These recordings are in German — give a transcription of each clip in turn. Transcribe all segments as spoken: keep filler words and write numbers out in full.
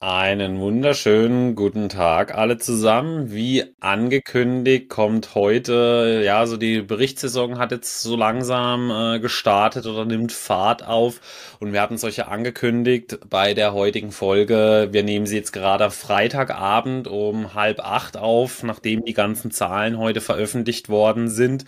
Einen wunderschönen guten Tag alle zusammen. Wie angekündigt kommt heute, ja, so die Berichtssaison hat jetzt so langsam äh, gestartet oder nimmt Fahrt auf. Und wir hatten es euch ja angekündigt bei der heutigen Folge. Wir nehmen sie jetzt gerade am Freitagabend um halb acht auf, nachdem die ganzen Zahlen heute veröffentlicht worden sind.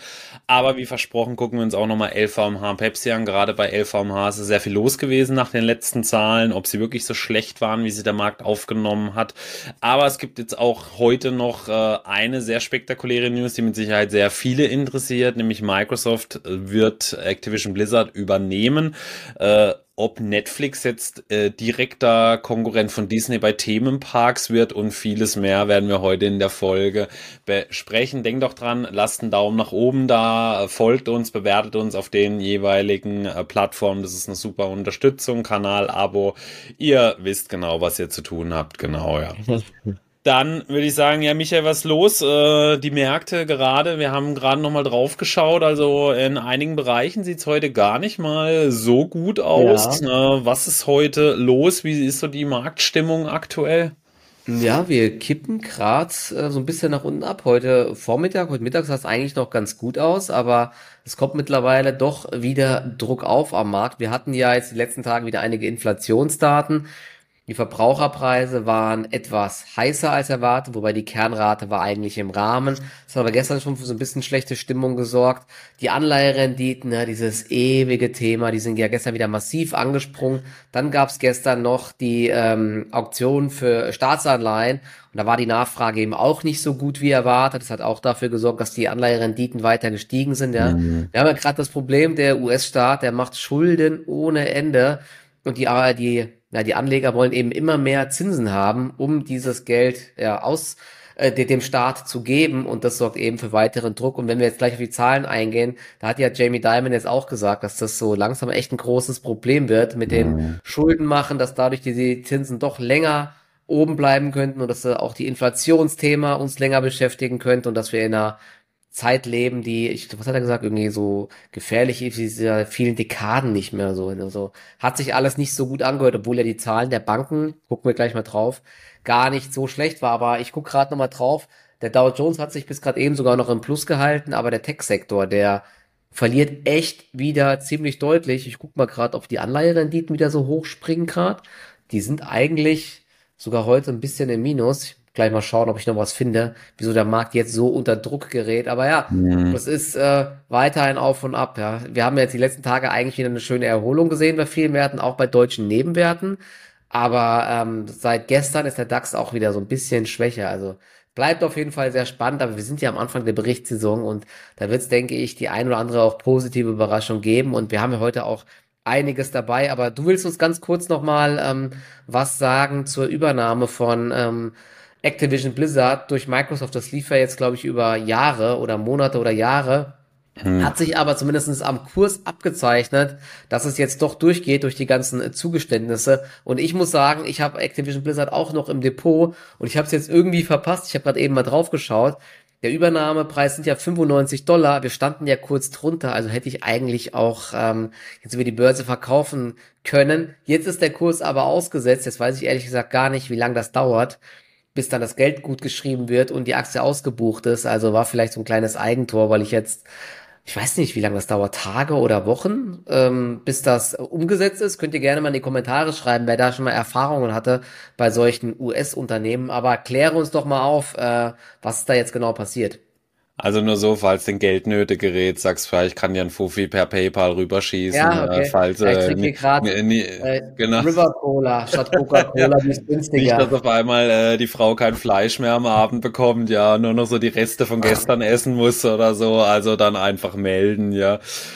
Aber wie versprochen gucken wir uns auch nochmal L V M H und Pepsi an. Gerade bei L V M H ist sehr viel los gewesen nach den letzten Zahlen. Ob sie wirklich so schlecht waren, wie sie da Markt aufgenommen hat. Aber es gibt jetzt auch heute noch äh, eine sehr spektakuläre News, die mit Sicherheit sehr viele interessiert, nämlich Microsoft wird Activision Blizzard übernehmen. Äh, ob Netflix jetzt äh, direkter Konkurrent von Disney bei Themenparks wird und vieles mehr werden wir heute in der Folge besprechen. Denkt doch dran, lasst einen Daumen nach oben da, folgt uns, bewertet uns auf den jeweiligen äh, Plattformen. Das ist eine super Unterstützung, Kanal, Abo. Ihr wisst genau, was ihr zu tun habt. Genau, ja. Dann würde ich sagen, ja, Michael, was ist los? Äh, die Märkte gerade, wir haben gerade nochmal drauf geschaut, also in einigen Bereichen sieht es heute gar nicht mal so gut aus. Ja. Äh, was ist heute los? Wie ist so die Marktstimmung aktuell? Ja, wir kippen gerade äh, so ein bisschen nach unten ab. Heute Vormittag, heute Mittag sah es eigentlich noch ganz gut aus, aber es kommt mittlerweile doch wieder Druck auf am Markt. Wir hatten ja jetzt die letzten Tage wieder einige Inflationsdaten. Die Verbraucherpreise waren etwas heißer als erwartet, wobei die Kernrate war eigentlich im Rahmen. Das hat aber gestern schon für so ein bisschen schlechte Stimmung gesorgt. Die Anleiherenditen, ja, dieses ewige Thema, die sind ja gestern wieder massiv angesprungen. Dann gab es gestern noch die ähm, Auktion für Staatsanleihen und da war die Nachfrage eben auch nicht so gut wie erwartet. Das hat auch dafür gesorgt, dass die Anleiherenditen weiter gestiegen sind. Ja. Mhm. Wir haben ja gerade das Problem, der U S-Staat, der macht Schulden ohne Ende und die die Na, die Anleger wollen eben immer mehr Zinsen haben, um dieses Geld ja, aus äh, dem Staat zu geben. Und das sorgt eben für weiteren Druck. Und wenn wir jetzt gleich auf die Zahlen eingehen, da hat ja Jamie Dimon jetzt auch gesagt, dass das so langsam echt ein großes Problem wird mit den Schulden machen, dass dadurch die Zinsen doch länger oben bleiben könnten und dass auch die Inflationsthema uns länger beschäftigen könnte und dass wir in einer Zeit leben, die, ich, was hat er gesagt, irgendwie so gefährlich ist, diese vielen Dekaden nicht mehr so. Also hat sich alles nicht so gut angehört, obwohl ja die Zahlen der Banken, gucken wir gleich mal drauf, gar nicht so schlecht war. Aber ich gucke gerade nochmal drauf, der Dow Jones hat sich bis gerade eben sogar noch im Plus gehalten, aber der Tech-Sektor, der verliert echt wieder ziemlich deutlich. Ich gucke mal gerade, ob die Anleiherenditen wieder so hoch springen gerade. Die sind eigentlich sogar heute ein bisschen im Minus. Ich gleich mal schauen, ob ich noch was finde, wieso der Markt jetzt so unter Druck gerät. Aber ja, ja. das ist äh, weiterhin auf und ab. Ja. Wir haben jetzt die letzten Tage eigentlich wieder eine schöne Erholung gesehen bei vielen Werten, auch bei deutschen Nebenwerten. Aber ähm, seit gestern ist der DAX auch wieder so ein bisschen schwächer. Also bleibt auf jeden Fall sehr spannend. Aber wir sind ja am Anfang der Berichtssaison und da wird es, denke ich, die ein oder andere auch positive Überraschung geben. Und wir haben ja heute auch einiges dabei. Aber du willst uns ganz kurz nochmal ähm, was sagen zur Übernahme von ähm, Activision Blizzard durch Microsoft, das lief ja jetzt, glaube ich, über Jahre oder Monate oder Jahre, hm. hat sich aber zumindest am Kurs abgezeichnet, dass es jetzt doch durchgeht durch die ganzen Zugeständnisse. Und ich muss sagen, ich habe Activision Blizzard auch noch im Depot und ich habe es jetzt irgendwie verpasst. Ich habe gerade eben mal drauf geschaut. Der Übernahmepreis sind ja fünfundneunzig Dollar. Wir standen ja kurz drunter, also hätte ich eigentlich auch ähm, jetzt über die Börse verkaufen können. Jetzt ist der Kurs aber ausgesetzt. Jetzt weiß ich ehrlich gesagt gar nicht, wie lange das dauert, bis dann das Geld gut geschrieben wird und die Aktie ausgebucht ist. Also war vielleicht so ein kleines Eigentor, weil ich jetzt, ich weiß nicht, wie lange das dauert, Tage oder Wochen, ähm, bis das umgesetzt ist. Könnt ihr gerne mal in die Kommentare schreiben, wer da schon mal Erfahrungen hatte bei solchen U S-Unternehmen. Aber kläre uns doch mal auf, äh, was da jetzt genau passiert. Also nur so, falls den Geldnöte gerät, sagst vielleicht, ich kann dir einen Fuffi per PayPal rüberschießen. Ja, okay. Falls, äh, ich krieg hier gerade äh, genau. River Cola statt Coca-Cola, die ist günstiger. Nicht, dass auf einmal äh, die Frau kein Fleisch mehr am Abend bekommt, ja, nur noch so die Reste von gestern essen muss oder so, also dann einfach melden, ja.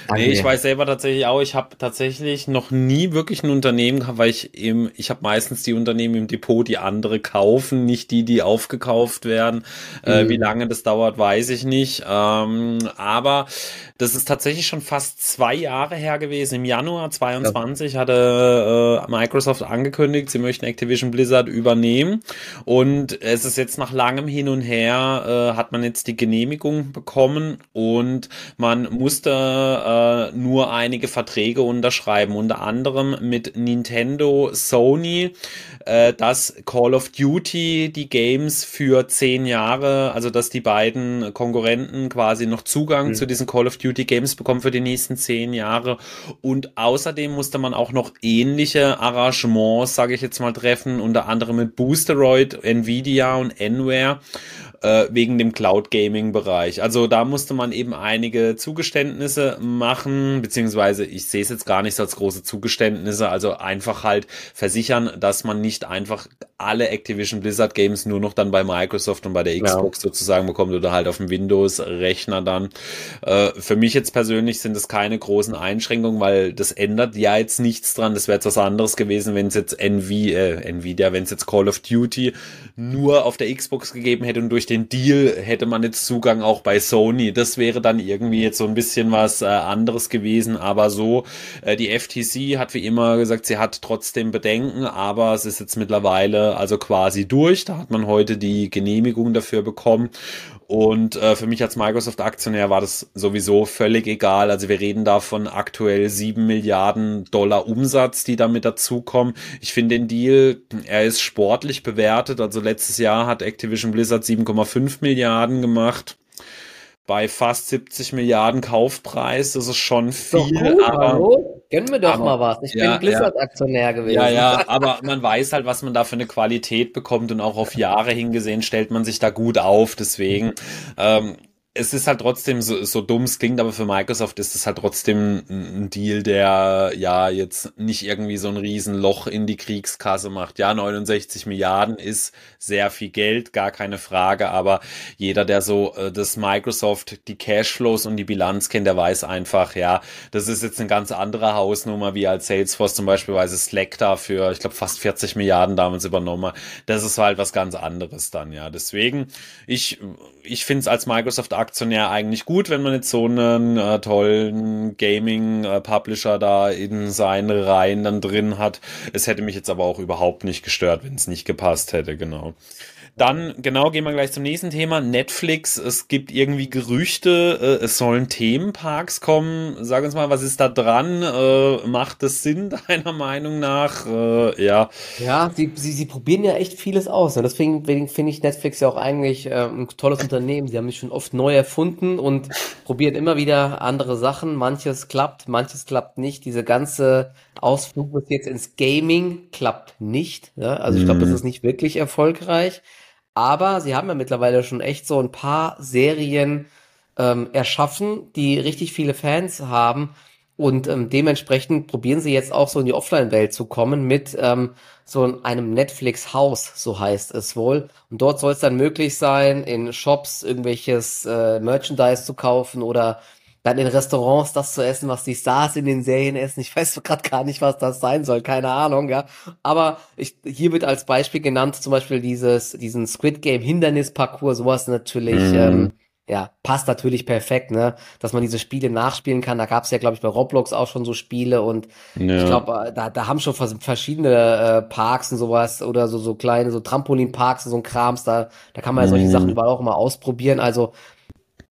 Okay. Nee, ich weiß selber tatsächlich auch, ich habe tatsächlich noch nie wirklich ein Unternehmen gehabt, weil ich eben, ich habe meistens die Unternehmen im Depot, die andere kaufen, nicht die, die aufgekauft werden. Mhm. Äh, wie lange das dauert, weiß ich nicht. nicht. Ähm, aber das ist tatsächlich schon fast zwei Jahre her gewesen. Im Januar zweiundzwanzig ja. hatte äh, Microsoft angekündigt, sie möchten Activision Blizzard übernehmen. Und es ist jetzt nach langem Hin und Her, äh, hat man jetzt die Genehmigung bekommen und man musste äh, nur einige Verträge unterschreiben. Unter anderem mit Nintendo, Sony, äh, dass Call of Duty die Games für zehn Jahre, also dass die beiden Konkurrenten quasi noch Zugang mhm. zu diesen Call of Duty Games bekommen für die nächsten zehn Jahre. Und außerdem musste man auch noch ähnliche Arrangements, sage ich jetzt mal, treffen, unter anderem mit Boosteroid, Nvidia und Nvidia äh, wegen dem Cloud-Gaming-Bereich. Also da musste man eben einige Zugeständnisse machen, beziehungsweise ich sehe es jetzt gar nicht so als große Zugeständnisse, also einfach halt versichern, dass man nicht einfach alle Activision Blizzard Games nur noch dann bei Microsoft und bei der Xbox ja. sozusagen bekommt oder halt auf dem Windows-Rechner dann. Äh, für mich jetzt persönlich sind es keine großen Einschränkungen, weil das ändert ja jetzt nichts dran. Das wäre jetzt was anderes gewesen, wenn es jetzt Envi, äh, Nvidia, wenn es jetzt Call of Duty nur auf der Xbox gegeben hätte und durch den Deal hätte man jetzt Zugang auch bei Sony. Das wäre dann irgendwie jetzt so ein bisschen was äh, anderes gewesen, aber so, äh, die F T C hat wie immer gesagt, sie hat trotzdem Bedenken, aber es ist jetzt mittlerweile also quasi durch. Da hat man heute die Genehmigung dafür bekommen. Und äh, für mich als Microsoft-Aktionär war das sowieso völlig egal. Also wir reden da von aktuell sieben Milliarden Dollar Umsatz, die damit dazukommen. Ich finde den Deal, er ist sportlich bewertet. Also letztes Jahr hat Activision Blizzard sieben Komma fünf Milliarden gemacht. Bei fast siebzig Milliarden Kaufpreis, das ist schon viel. Doch, oh, aber hallo? Gönn mir doch aber, mal was. Ich ja, bin Blizzard-Aktionär ja. gewesen. Ja, ja, aber man weiß halt, was man da für eine Qualität bekommt und auch auf Jahre hingesehen stellt man sich da gut auf. Deswegen, ähm, es ist halt trotzdem, so, so dumm es klingt, aber für Microsoft ist es halt trotzdem ein Deal, der ja jetzt nicht irgendwie so ein Riesenloch in die Kriegskasse macht. Ja, neunundsechzig Milliarden ist sehr viel Geld, gar keine Frage, aber jeder, der so äh, das Microsoft, die Cashflows und die Bilanz kennt, der weiß einfach, ja, das ist jetzt eine ganz andere Hausnummer, wie als Salesforce zum Beispiel Slack da für, ich glaube, fast vierzig Milliarden damals übernommen hat. Das ist halt was ganz anderes dann, ja. Deswegen, ich, ich finde es als Microsoft Aktionär eigentlich gut, wenn man jetzt so einen äh, tollen Gaming-Publisher äh, da in seinen Reihen dann drin hat. Es hätte mich jetzt aber auch überhaupt nicht gestört, wenn es nicht gepasst hätte, genau. Dann, genau, gehen wir gleich zum nächsten Thema. Netflix, es gibt irgendwie Gerüchte, äh, es sollen Themenparks kommen. Sag uns mal, was ist da dran? Äh, macht das Sinn, deiner Meinung nach? Äh, ja, ja sie, sie, sie probieren ja echt vieles aus. Ne? Deswegen finde ich Netflix ja auch eigentlich äh, ein tolles Unternehmen. Sie haben sich schon oft neu erfunden und probieren immer wieder andere Sachen. Manches klappt, manches klappt nicht. Diese ganze Ausflug bis jetzt ins Gaming klappt nicht. Ne? Also ich glaube, das ist nicht wirklich erfolgreich. Aber sie haben ja mittlerweile schon echt so ein paar Serien ähm, erschaffen, die richtig viele Fans haben. Und ähm, dementsprechend probieren sie jetzt auch so in die Offline-Welt zu kommen mit ähm, so einem Netflix-Haus, so heißt es wohl. Und dort soll es dann möglich sein, in Shops irgendwelches äh, Merchandise zu kaufen oder dann in Restaurants das zu essen, was die Stars in den Serien essen. Ich weiß gerade gar nicht, was das sein soll, keine Ahnung, ja. Aber ich, hier wird als Beispiel genannt, zum Beispiel dieses, diesen Squid Game Hindernisparcours, sowas natürlich, mm. ähm, ja, passt natürlich perfekt, ne, dass man diese Spiele nachspielen kann. Da gab's ja, glaube ich, bei Roblox auch schon so Spiele und ja. ich glaube, da, da haben schon verschiedene äh, Parks und sowas oder so, so kleine, so Trampolinparks und so ein Krams, da, da kann man ja solche mm. Sachen überall auch mal ausprobieren, also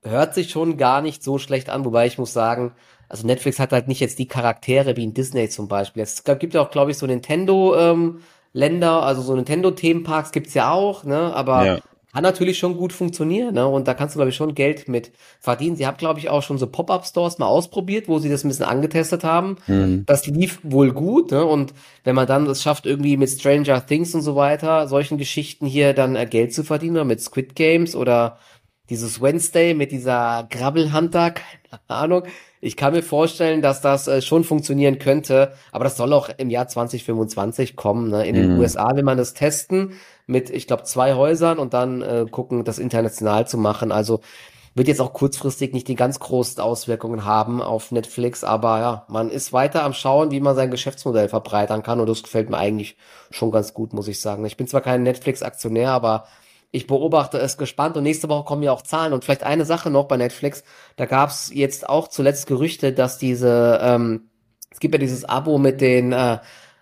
hört sich schon gar nicht so schlecht an, wobei ich muss sagen, also Netflix hat halt nicht jetzt die Charaktere wie in Disney zum Beispiel. Es gibt ja auch, glaube ich, so Nintendo-Länder, ähm, also so Nintendo-Themenparks gibt's ja auch, ne? Aber ja. kann natürlich schon gut funktionieren, ne? Und da kannst du, glaube ich, schon Geld mit verdienen. Sie haben, glaube ich, auch schon so Pop-Up-Stores mal ausprobiert, wo sie das ein bisschen angetestet haben. Mhm. Das lief wohl gut, ne? Und wenn man dann es schafft, irgendwie mit Stranger Things und so weiter, solchen Geschichten hier dann äh, Geld zu verdienen, oder mit Squid Games oder dieses Wednesday mit dieser Grabbelhunter, keine Ahnung. Ich kann mir vorstellen, dass das äh, schon funktionieren könnte, aber das soll auch im Jahr zwanzig fünfundzwanzig kommen. Ne? In mhm. den U S A will man das testen mit, ich glaube, zwei Häusern und dann äh, gucken, das international zu machen. Also wird jetzt auch kurzfristig nicht die ganz großen Auswirkungen haben auf Netflix, aber ja, man ist weiter am Schauen, wie man sein Geschäftsmodell verbreitern kann und das gefällt mir eigentlich schon ganz gut, muss ich sagen. Ich bin zwar kein Netflix-Aktionär, aber Ich beobachte es gespannt und nächste Woche kommen ja auch Zahlen. Und vielleicht eine Sache noch bei Netflix, da gab es jetzt auch zuletzt Gerüchte, dass diese, ähm, es gibt ja dieses Abo mit den, äh,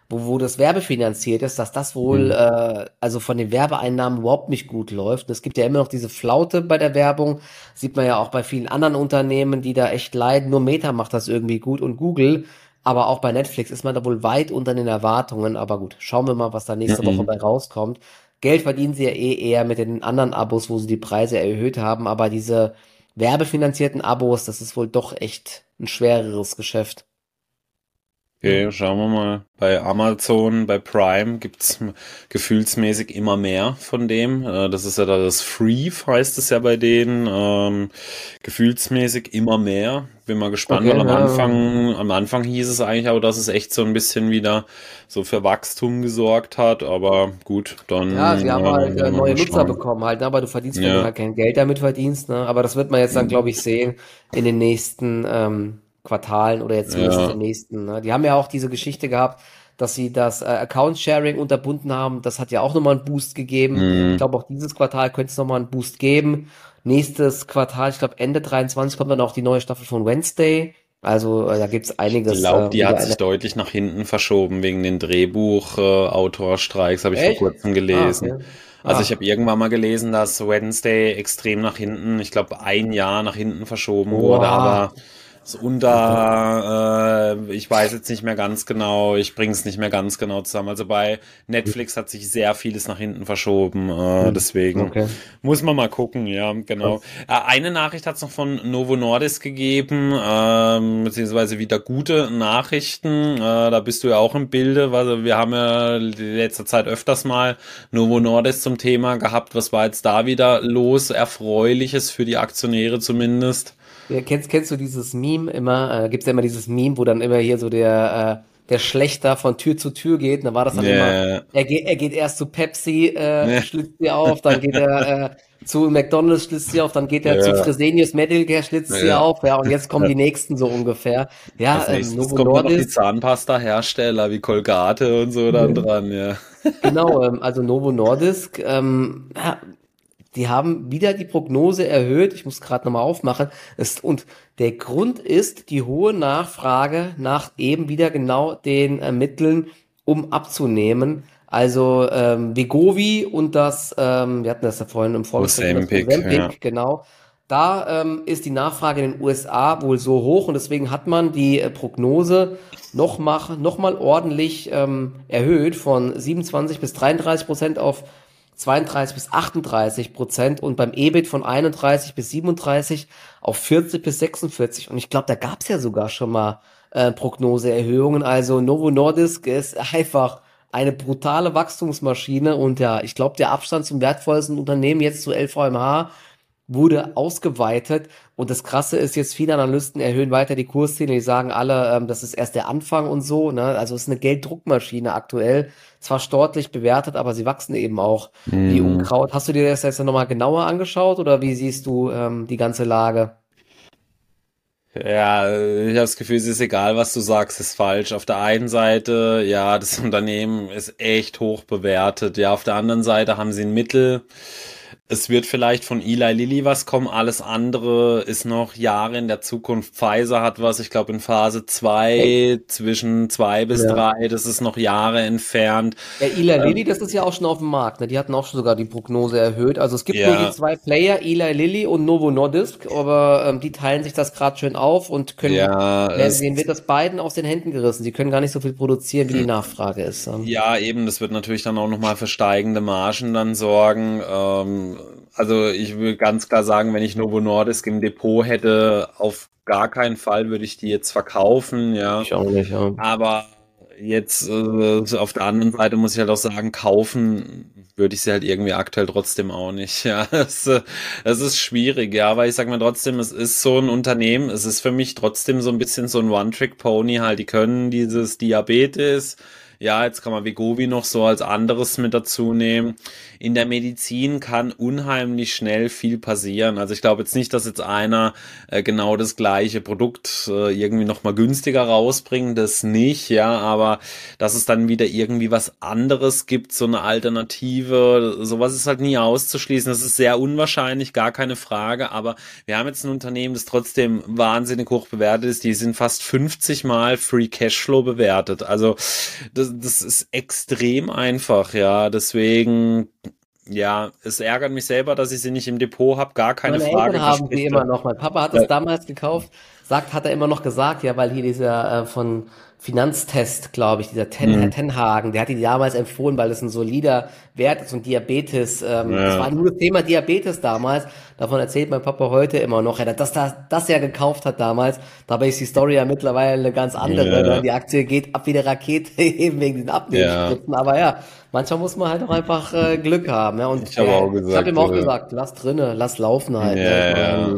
wo, wo das werbefinanziert ist, dass das wohl, mhm. äh, also von den Werbeeinnahmen überhaupt nicht gut läuft. Es gibt ja immer noch diese Flaute bei der Werbung, sieht man ja auch bei vielen anderen Unternehmen, die da echt leiden. Nur Meta macht das irgendwie gut und Google, aber auch bei Netflix ist man da wohl weit unter den Erwartungen. Aber gut, schauen wir mal, was da nächste mhm. Woche bei rauskommt. Geld verdienen sie ja eh eher mit den anderen Abos, wo sie die Preise erhöht haben, aber diese werbefinanzierten Abos, das ist wohl doch echt ein schwereres Geschäft. Okay, schauen wir mal. Bei Amazon, bei Prime gibt's gefühlsmäßig immer mehr von dem. Das ist ja da das Free, heißt es ja bei denen. Ähm, gefühlsmäßig immer mehr. Bin mal gespannt, okay, weil am Anfang, am Anfang hieß es eigentlich aber, dass es echt so ein bisschen wieder so für Wachstum gesorgt hat, aber gut, dann... Ja, sie haben äh, halt äh, neue Nutzer bekommen halt, ne? Aber du verdienst ja wenn du halt kein Geld damit verdienst, ne? Aber das wird man jetzt dann, glaube ich, sehen in den nächsten... Ähm Quartalen oder jetzt zumindest ja. den nächsten. Ne? Die haben ja auch diese Geschichte gehabt, dass sie das äh, Account-Sharing unterbunden haben. Das hat ja auch nochmal einen Boost gegeben. Mhm. Ich glaube, auch dieses Quartal könnte es nochmal einen Boost geben. Nächstes Quartal, ich glaube Ende dreiundzwanzig kommt dann auch die neue Staffel von Wednesday. Also äh, da gibt's einiges. Ich glaube, die äh, hat sich deutlich nach hinten verschoben wegen den Drehbuch-Autorstreiks, äh, habe ich Echt? vor kurzem gelesen. Ah, okay. Also ah. ich habe irgendwann mal gelesen, dass Wednesday extrem nach hinten, ich glaube ein Jahr nach hinten verschoben wow. wurde, aber so unter, äh, ich weiß jetzt nicht mehr ganz genau, ich bringe es nicht mehr ganz genau zusammen. Also bei Netflix hat sich sehr vieles nach hinten verschoben, äh, deswegen okay. muss man mal gucken, ja, genau. Äh, eine Nachricht hat es noch von Novo Nordisk gegeben, äh, beziehungsweise wieder gute Nachrichten, äh, da bist du ja auch im Bilde, weil wir haben ja in letzter Zeit öfters mal Novo Nordisk zum Thema gehabt, was war jetzt da wieder los, Erfreuliches für die Aktionäre zumindest. Ja, kennst, kennst du dieses Meme immer? Äh, gibt's ja immer dieses Meme, wo dann immer hier so der, äh, der Schlechter von Tür zu Tür geht. Und dann war das dann yeah. immer, er geht, er geht erst zu Pepsi, äh, yeah. schlitzt sie auf, dann geht er äh, zu McDonald's, schlitzt sie auf, dann geht er yeah. zu Fresenius Medical Care, schlitzt yeah. sie auf. Ja, und jetzt kommen die nächsten so ungefähr. Ja, ähm, Novo Nordisk. Jetzt kommen noch die Zahnpasta-Hersteller wie Colgate und so dann dran, ja. Genau, ähm, also Novo Nordisk, ähm, ja, die haben wieder die Prognose erhöht. Ich muss gerade nochmal aufmachen. Ist, und der Grund ist die hohe Nachfrage nach eben wieder genau den äh, Mitteln, um abzunehmen. Also ähm, Wegovy und das, ähm, wir hatten das ja vorhin im Vorgespräch, Ozempic, ja. genau. Da ähm, ist die Nachfrage in den U S A wohl so hoch und deswegen hat man die äh, Prognose nochmal noch mal ordentlich ähm, erhöht von siebenundzwanzig bis dreiunddreißig Prozent auf zweiunddreißig bis achtunddreißig Prozent und beim EBIT von einunddreißig bis siebenunddreißig auf vierzig bis sechsundvierzig. Und ich glaube, da gab es ja sogar schon mal äh, Prognoseerhöhungen. Also Novo Nordisk ist einfach eine brutale Wachstumsmaschine. Und ja, ich glaube, der Abstand zum wertvollsten Unternehmen jetzt zu L V M H wurde ausgeweitet. Und das Krasse ist jetzt, viele Analysten erhöhen weiter die Kursziele. Die sagen alle, ähm, das ist erst der Anfang und so. Ne? Also es ist eine Gelddruckmaschine aktuell. Zwar sportlich bewertet, aber sie wachsen eben auch mhm. wie Unkraut. Hast du dir das jetzt nochmal genauer angeschaut oder wie siehst du ähm, die ganze Lage? Ja, ich habe das Gefühl, es ist egal, was du sagst, ist falsch. Auf der einen Seite, ja, das Unternehmen ist echt hoch bewertet. Ja, auf der anderen Seite haben sie ein Mittel. Es wird vielleicht von Eli Lilly was kommen, alles andere ist noch Jahre in der Zukunft. Pfizer hat was, ich glaube in Phase zwei, zwischen zwei bis drei, das ist noch Jahre entfernt. Ja, Eli ähm, Lilly, das ist ja auch schon auf dem Markt, ne? Die hatten auch schon sogar die Prognose erhöht. Also es gibt ja. nur die zwei Player, Eli Lilly und Novo Nordisk, aber ähm, die teilen sich das gerade schön auf und können, ja, denen wird das beiden aus den Händen gerissen. Sie können gar nicht so viel produzieren, wie die Nachfrage ist. Ja, eben, das wird natürlich dann auch nochmal für steigende Margen dann sorgen. Ähm, Also ich will ganz klar sagen, wenn ich Novo Nordisk im Depot hätte, auf gar keinen Fall würde ich die jetzt verkaufen, ja. Ich auch nicht, ja. Aber jetzt äh, auf der anderen Seite muss ich halt auch sagen, kaufen würde ich sie halt irgendwie aktuell trotzdem auch nicht, ja. Das, das ist schwierig, ja, weil ich sag mal trotzdem, es ist so ein Unternehmen, es ist für mich trotzdem so ein bisschen so ein One-Trick-Pony halt, die können dieses Diabetes, Ja, jetzt kann man Wegovy noch so als anderes mit dazu nehmen. In der Medizin kann unheimlich schnell viel passieren. Also ich glaube jetzt nicht, dass jetzt einer äh, genau das gleiche Produkt äh, irgendwie nochmal günstiger rausbringt, das nicht, ja, aber dass es dann wieder irgendwie was anderes gibt, so eine Alternative, sowas ist halt nie auszuschließen. Das ist sehr unwahrscheinlich, gar keine Frage, aber wir haben jetzt ein Unternehmen, das trotzdem wahnsinnig hoch bewertet ist, die sind fast fünfzig Mal Free Cashflow bewertet. Also das, das ist extrem einfach, ja, deswegen... Ja, es ärgert mich selber, dass ich sie nicht im Depot habe, gar keine Meine Frage. Eltern haben die immer noch. Mein Papa hat es ja. damals gekauft, sagt, hat er immer noch gesagt, ja, weil hier dieser äh, von Finanztest, glaube ich, dieser Ten, mhm. Tenhagen, der hat die damals empfohlen, weil es ein solider Wert ist und Diabetes, ähm, ja. das war nur das Thema Diabetes damals, davon erzählt mein Papa heute immer noch, ja, dass das, das er gekauft hat damals, dabei ist die Story ja mittlerweile eine ganz andere, ja. die Aktie geht ab wie eine Rakete, eben wegen den Abnehmspritzen, ja. aber ja, manchmal muss man halt auch einfach äh, Glück haben. Ja. Und ich habe auch gesagt, ich hab ihm auch gesagt, lass drinne, lass laufen halt. Ja, ja.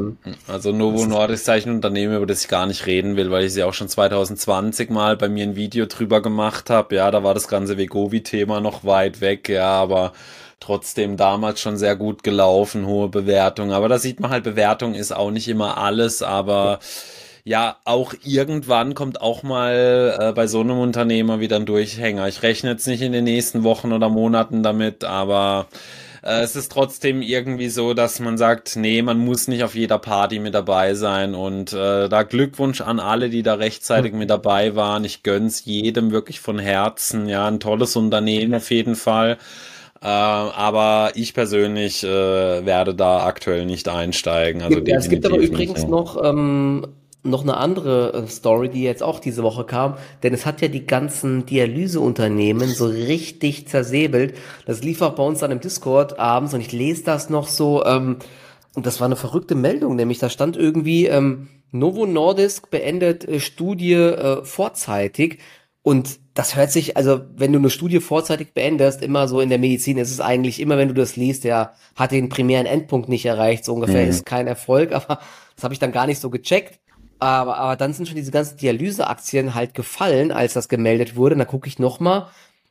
Also Novo Nordisk ist ein Unternehmen, über das ich gar nicht reden will, weil ich sie auch schon zwanzig zwanzig mal bei mir ein Video drüber gemacht habe. Ja, da war das ganze Wegovy-Thema noch weit weg, ja, aber trotzdem damals schon sehr gut gelaufen, hohe Bewertung. Aber da sieht man halt, Bewertung ist auch nicht immer alles, aber... Ja, auch irgendwann kommt auch mal äh, bei so einem Unternehmer wieder ein Durchhänger. Ich rechne jetzt nicht in den nächsten Wochen oder Monaten damit, aber äh, es ist trotzdem irgendwie so, dass man sagt, nee, man muss nicht auf jeder Party mit dabei sein. Und äh, da Glückwunsch an alle, die da rechtzeitig mit dabei waren. Ich gönn's jedem wirklich von Herzen. Ja, ein tolles Unternehmen auf jeden Fall. Äh, aber ich persönlich äh, werde da aktuell nicht einsteigen. Also ja, es gibt aber übrigens nicht. noch... Ähm Noch eine andere Story, die jetzt auch diese Woche kam, denn es hat ja die ganzen Dialyseunternehmen so richtig zersäbelt. Das lief auch bei uns dann im Discord abends und ich lese das noch so, ähm, und das war eine verrückte Meldung, nämlich da stand irgendwie, ähm, Novo Nordisk beendet äh, Studie äh, vorzeitig. Und das hört sich, also wenn du eine Studie vorzeitig beendest, immer so in der Medizin ist es eigentlich immer, wenn du das liest, ja, hat den primären Endpunkt nicht erreicht, so ungefähr, mhm. ist kein Erfolg, aber das habe ich dann gar nicht so gecheckt. Aber, aber dann sind schon diese ganzen Dialyseaktien halt gefallen, als das gemeldet wurde. Und da gucke ich nochmal.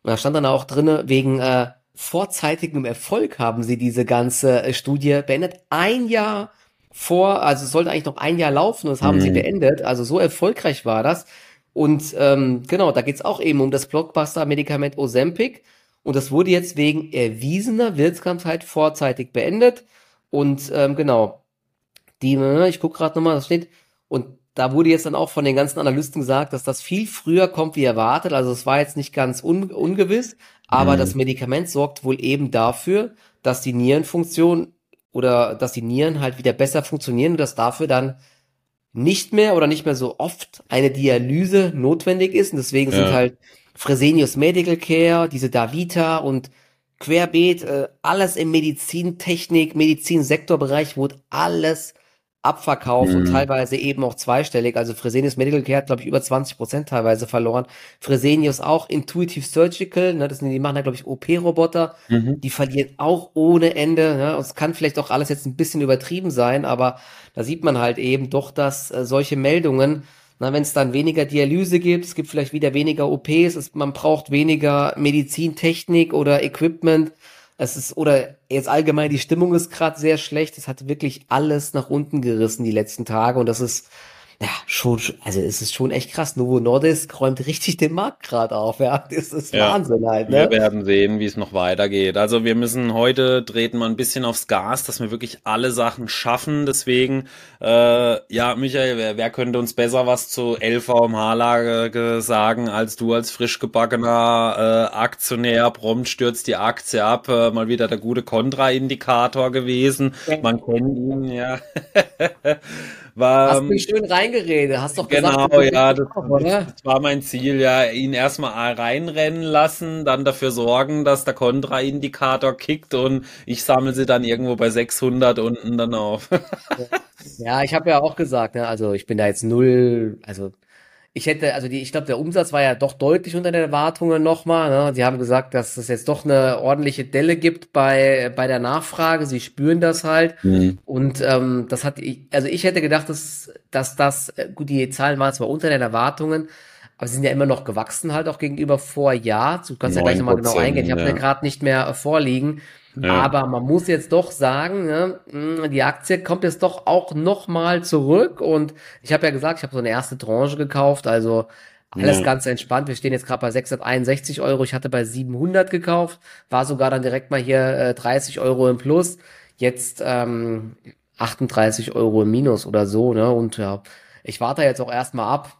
Und da stand dann auch drin, wegen äh, vorzeitigem Erfolg haben sie diese ganze äh, Studie beendet. Ein Jahr vor, also es sollte eigentlich noch ein Jahr laufen und das haben mhm. sie beendet. Also so erfolgreich war das. Und ähm, genau, da geht es auch eben um das Blockbuster-Medikament Ozempic. Und das wurde jetzt wegen erwiesener Wirksamkeit vorzeitig beendet. Und ähm, genau, die, ich gucke gerade nochmal, das steht... Und da wurde jetzt dann auch von den ganzen Analysten gesagt, dass das viel früher kommt, wie erwartet. Also es war jetzt nicht ganz un- ungewiss, aber mhm. das Medikament sorgt wohl eben dafür, dass die Nierenfunktion oder dass die Nieren halt wieder besser funktionieren und dass dafür dann nicht mehr oder nicht mehr so oft eine Dialyse notwendig ist. Und deswegen ja. sind halt Fresenius Medical Care, diese Davita und Querbeet, äh, alles im Medizintechnik, Medizinsektorbereich wurde alles abverkauft mhm. und teilweise eben auch zweistellig. Also Fresenius Medical Care hat, glaube ich, über zwanzig Prozent teilweise verloren. Fresenius auch, Intuitive Surgical, ne, das sind, die machen da, glaube ich, O P-Roboter, mhm. die verlieren auch ohne Ende. Ne, und es kann vielleicht auch alles jetzt ein bisschen übertrieben sein, aber da sieht man halt eben doch, dass äh, solche Meldungen, wenn es dann weniger Dialyse gibt, es gibt vielleicht wieder weniger O Ps, es, man braucht weniger Medizintechnik oder Equipment, es ist, oder jetzt allgemein, die Stimmung ist gerade sehr schlecht. Es hat wirklich alles nach unten gerissen die letzten Tage. Und das ist, ja, schon, also es ist schon echt krass. Novo Nordisk räumt richtig den Markt gerade auf. Ja, das ist ja. Wahnsinn halt. Ne? Wir werden sehen, wie es noch weitergeht. Also wir müssen heute treten mal ein bisschen aufs Gas, dass wir wirklich alle Sachen schaffen. Deswegen, äh, ja, Michael, wer, wer könnte uns besser was zu L V M H-Lage sagen, als du als frisch gebackener äh, Aktionär? Prompt stürzt die Aktie ab. Äh, mal wieder der gute Kontraindikator gewesen. Man kennt ihn, ja. War, hast mich schön reingeredet, hast doch genau, gesagt. Genau, ja, das, oder? Das war mein Ziel, ja, ihn erstmal reinrennen lassen, dann dafür sorgen, dass der Kontraindikator kickt und ich sammle sie dann irgendwo bei sechshundert unten dann auf. Ja, ich habe ja auch gesagt, ne, also ich bin da jetzt null, also ich hätte, also die, ich glaube, der Umsatz war ja doch deutlich unter den Erwartungen nochmal, ne, sie haben gesagt, dass es jetzt doch eine ordentliche Delle gibt bei, bei der Nachfrage, sie spüren das halt, mhm. und, ähm, das hat, also ich hätte gedacht, dass, dass das, gut, die Zahlen waren zwar unter den Erwartungen, Aber sie sind ja immer noch gewachsen halt auch gegenüber Vorjahr. Du kannst ja gleich nochmal genau eingehen. Ich habe ja. mir gerade nicht mehr vorliegen. Ja. Aber man muss jetzt doch sagen, ne, die Aktie kommt jetzt doch auch nochmal zurück. Und ich habe ja gesagt, ich habe so eine erste Tranche gekauft. Also alles ja. ganz entspannt. Wir stehen jetzt gerade bei sechshunderteinundsechzig Euro. Ich hatte bei siebenhundert gekauft. War sogar dann direkt mal hier äh, dreißig Euro im Plus. Jetzt ähm, achtunddreißig Euro im Minus oder so, ne? Und ja, ich warte jetzt auch erstmal ab.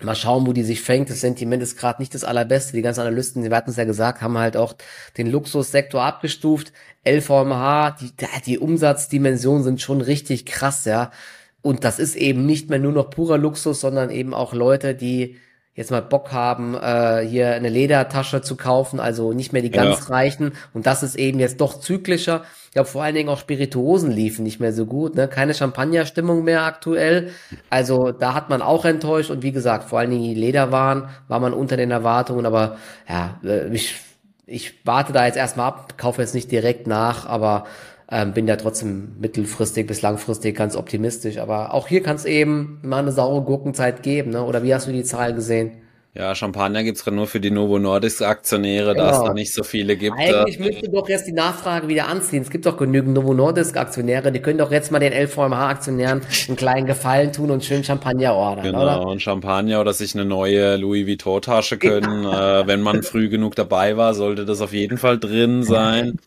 Mal schauen, wo die sich fängt. Das Sentiment ist gerade nicht das allerbeste. Die ganzen Analysten, die hatten es ja gesagt, haben halt auch den Luxussektor abgestuft. L V M H, die, die Umsatzdimensionen sind schon richtig krass, ja. Und das ist eben nicht mehr nur noch purer Luxus, sondern eben auch Leute, die jetzt mal Bock haben, äh, hier eine Ledertasche zu kaufen, also nicht mehr die ganz ja. Reichen. Und das ist eben jetzt doch zyklischer. Ich glaube, vor allen Dingen auch Spirituosen liefen nicht mehr so gut, ne? Keine Champagner-Stimmung mehr aktuell. Also da hat man auch enttäuscht. Und wie gesagt, vor allen Dingen die Lederwaren war man unter den Erwartungen. Aber ja, ich, ich warte da jetzt erstmal ab, kaufe jetzt nicht direkt nach, aber ähm, bin da trotzdem mittelfristig bis langfristig ganz optimistisch. Aber auch hier kann es eben mal eine saure Gurkenzeit geben, ne? Oder wie hast du die Zahl gesehen? Ja, Champagner gibt's gerade nur für die Novo Nordisk Aktionäre, genau. Da es noch nicht so viele gibt. Eigentlich müsste doch jetzt die Nachfrage wieder anziehen. Es gibt doch genügend Novo Nordisk Aktionäre, die können doch jetzt mal den L V M H Aktionären einen kleinen Gefallen tun und schön Champagner ordern, genau, oder? Genau, und Champagner oder sich eine neue Louis Vuitton Tasche können. Ja. Äh, wenn man früh genug dabei war, sollte das auf jeden Fall drin sein.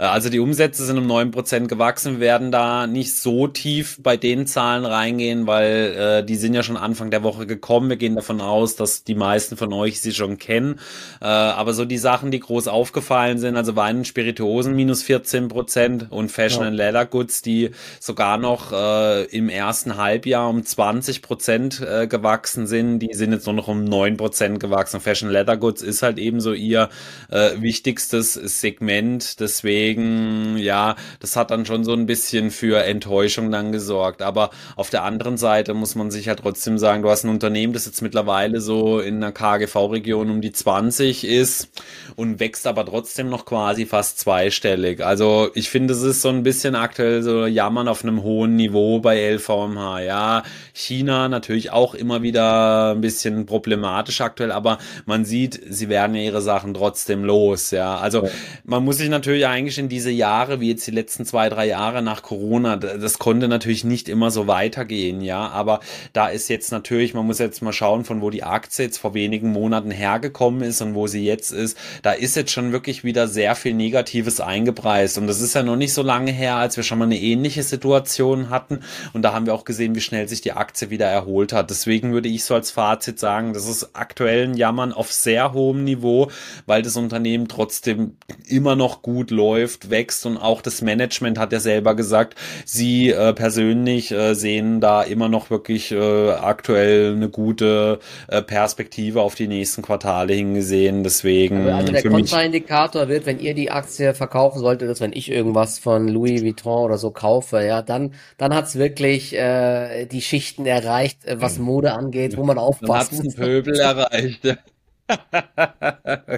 Also die Umsätze sind um neun Prozent gewachsen, werden da nicht so tief bei den Zahlen reingehen, weil äh, die sind ja schon Anfang der Woche gekommen. Wir gehen davon aus, dass die meisten von euch sie schon kennen. Äh, aber so die Sachen, die groß aufgefallen sind, also Wein und Spirituosen minus vierzehn Prozent und Fashion ja. and Leather Goods, die sogar noch äh, im ersten Halbjahr um zwanzig Prozent äh, gewachsen sind, die sind jetzt nur noch um neun Prozent gewachsen. Fashion Leather Goods ist halt eben so ihr äh, wichtigstes Segment, deswegen ja, das hat dann schon so ein bisschen für Enttäuschung dann gesorgt. Aber auf der anderen Seite muss man sich ja trotzdem sagen, du hast ein Unternehmen, das jetzt mittlerweile so in einer K G V-Region um die zwanzig ist und wächst aber trotzdem noch quasi fast zweistellig. Also ich finde, es ist so ein bisschen aktuell so Jammern auf einem hohen Niveau bei L V M H. Ja, China natürlich auch immer wieder ein bisschen problematisch aktuell, aber man sieht, sie werden ja ihre Sachen trotzdem los. Ja, also man muss sich natürlich eigentlich in diese Jahre, wie jetzt die letzten zwei, drei Jahre nach Corona, das konnte natürlich nicht immer so weitergehen, ja, aber da ist jetzt natürlich, man muss jetzt mal schauen, von wo die Aktie jetzt vor wenigen Monaten hergekommen ist und wo sie jetzt ist, da ist jetzt schon wirklich wieder sehr viel Negatives eingepreist und das ist ja noch nicht so lange her, als wir schon mal eine ähnliche Situation hatten und da haben wir auch gesehen, wie schnell sich die Aktie wieder erholt hat, deswegen würde ich so als Fazit sagen, das ist aktuell ein Jammern auf sehr hohem Niveau, weil das Unternehmen trotzdem immer noch gut läuft, wächst und auch das Management hat ja selber gesagt, sie äh, persönlich äh, sehen da immer noch wirklich äh, aktuell eine gute äh, Perspektive auf die nächsten Quartale hingesehen, deswegen also der Kontraindikator wird, wenn ihr die Aktie verkaufen solltet, ist, wenn ich irgendwas von Louis Vuitton oder so kaufe, ja, dann, dann hat es wirklich äh, die Schichten erreicht, was Mode angeht, wo man aufpassen muss. Dann hat es einen Pöbel erreicht, ja.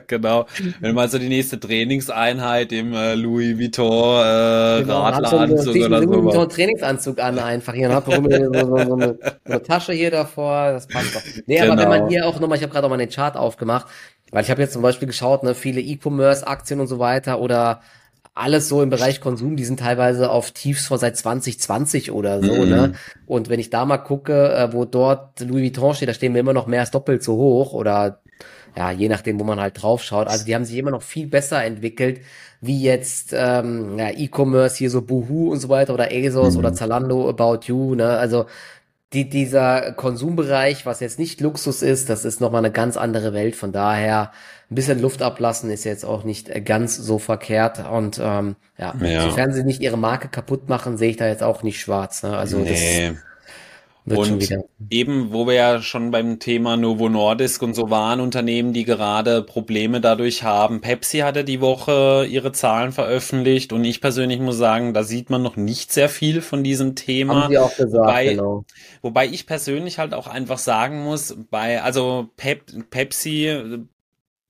Genau, wenn man so die nächste Trainingseinheit im äh, Louis Vuitton äh, genau, Radleranzug so oder so. Louis Vuitton Trainingsanzug an einfach hier und hab so, so, so, eine, so eine Tasche hier davor, das passt doch. Nee, genau. Aber wenn man hier auch nochmal, ich habe gerade auch mal den Chart aufgemacht, weil ich habe jetzt zum Beispiel geschaut, ne, viele E-Commerce-Aktien und so weiter oder alles so im Bereich Konsum, die sind teilweise auf Tiefs von seit zwanzig zwanzig oder so, mhm. ne? Und wenn ich da mal gucke, wo dort Louis Vuitton steht, da stehen wir immer noch mehr als doppelt so hoch oder ja, je nachdem, wo man halt drauf schaut. Also die haben sich immer noch viel besser entwickelt, wie jetzt ähm, ja, E-Commerce, hier so Boohoo und so weiter oder ASOS mhm. oder Zalando, About You, ne? Also die, dieser Konsumbereich, was jetzt nicht Luxus ist, das ist nochmal eine ganz andere Welt. Von daher ein bisschen Luft ablassen ist jetzt auch nicht ganz so verkehrt. Und ähm, ja, ja, sofern sie nicht ihre Marke kaputt machen, sehe ich da jetzt auch nicht schwarz. Ne? Also nee. das... Und eben, wo wir ja schon beim Thema Novo Nordisk und so waren, Unternehmen, die gerade Probleme dadurch haben. Pepsi hatte die Woche ihre Zahlen veröffentlicht und ich persönlich muss sagen, da sieht man noch nicht sehr viel von diesem Thema. Haben die auch gesagt, wobei, genau. wobei ich persönlich halt auch einfach sagen muss, bei also Pep, Pepsi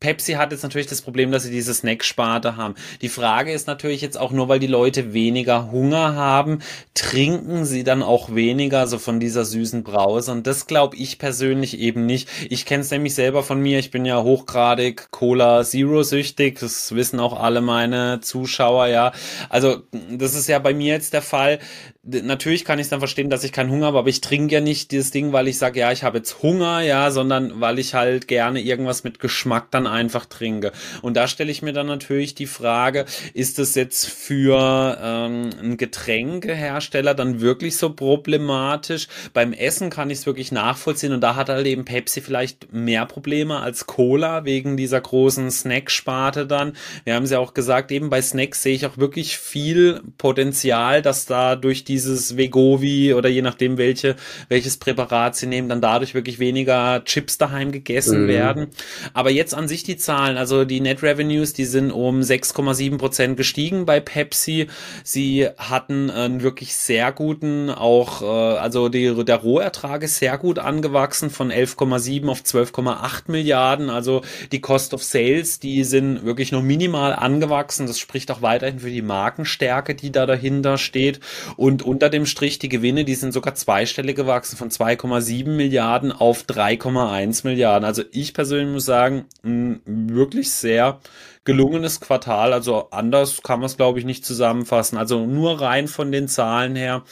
Pepsi hat jetzt natürlich das Problem, dass sie diese Snacksparte haben. Die Frage ist natürlich jetzt auch nur, weil die Leute weniger Hunger haben, trinken sie dann auch weniger so von dieser süßen Brause? Und das glaube ich persönlich eben nicht. Ich kenne es nämlich selber von mir. Ich bin ja hochgradig Cola Zero süchtig. Das wissen auch alle meine Zuschauer, ja. Also das ist ja bei mir jetzt der Fall. Natürlich kann ich es dann verstehen, dass ich keinen Hunger habe, aber ich trinke ja nicht dieses Ding, weil ich sage, ja, ich habe jetzt Hunger, ja, sondern weil ich halt gerne irgendwas mit Geschmack dann einfach trinke. Und da stelle ich mir dann natürlich die Frage, ist das jetzt für ähm, einen Getränkehersteller dann wirklich so problematisch? Beim Essen kann ich es wirklich nachvollziehen und da hat halt eben Pepsi vielleicht mehr Probleme als Cola wegen dieser großen Snacksparte dann. Wir haben es ja auch gesagt, eben bei Snacks sehe ich auch wirklich viel Potenzial, dass da durch dieses Wegovy oder je nachdem welche welches Präparat sie nehmen, dann dadurch wirklich weniger Chips daheim gegessen mhm. werden. Aber jetzt an sich die Zahlen, also die Net Revenues, die sind um sechs Komma sieben Prozent gestiegen bei Pepsi. Sie hatten einen wirklich sehr guten, auch also die, der Rohertrag ist sehr gut angewachsen von elf Komma sieben auf zwölf Komma acht Milliarden. Also die Cost of Sales, die sind wirklich nur minimal angewachsen. Das spricht auch weiterhin für die Markenstärke, die da dahinter steht. Und unter dem Strich die Gewinne, die sind sogar zweistellig gewachsen von zwei Komma sieben Milliarden auf drei Komma eins Milliarden. Also ich persönlich muss sagen, ein wirklich sehr gelungenes Quartal. Also anders kann man es, glaube ich, nicht zusammenfassen. Also nur rein von den Zahlen her